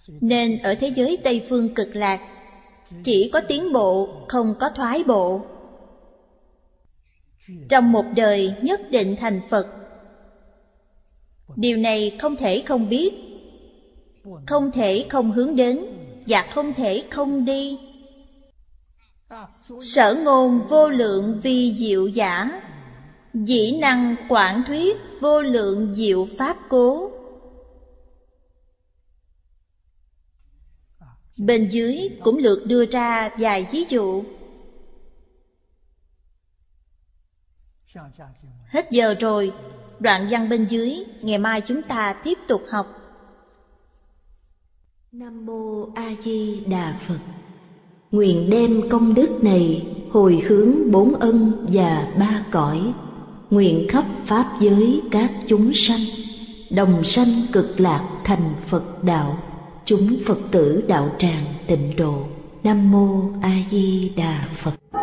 Nên ở thế giới Tây Phương Cực Lạc chỉ có tiến bộ, không có thoái bộ. Trong một đời nhất định thành Phật. Điều này không thể không biết, không thể không hướng đến, và không thể không đi. Sở ngôn vô lượng vi diệu giả, dĩ năng quảng thuyết vô lượng diệu pháp cố. Bên dưới cũng lượt đưa ra vài ví dụ. Hết giờ rồi, đoạn văn bên dưới ngày mai chúng ta tiếp tục học. Nam mô A Di Đà Phật. Nguyện đem công đức này hồi hướng 4 ân và 3 cõi, nguyện khắp pháp giới các chúng sanh đồng sanh cực lạc thành Phật đạo. Chúng Phật tử đạo tràng Tịnh Độ. Nam mô A Di Đà Phật.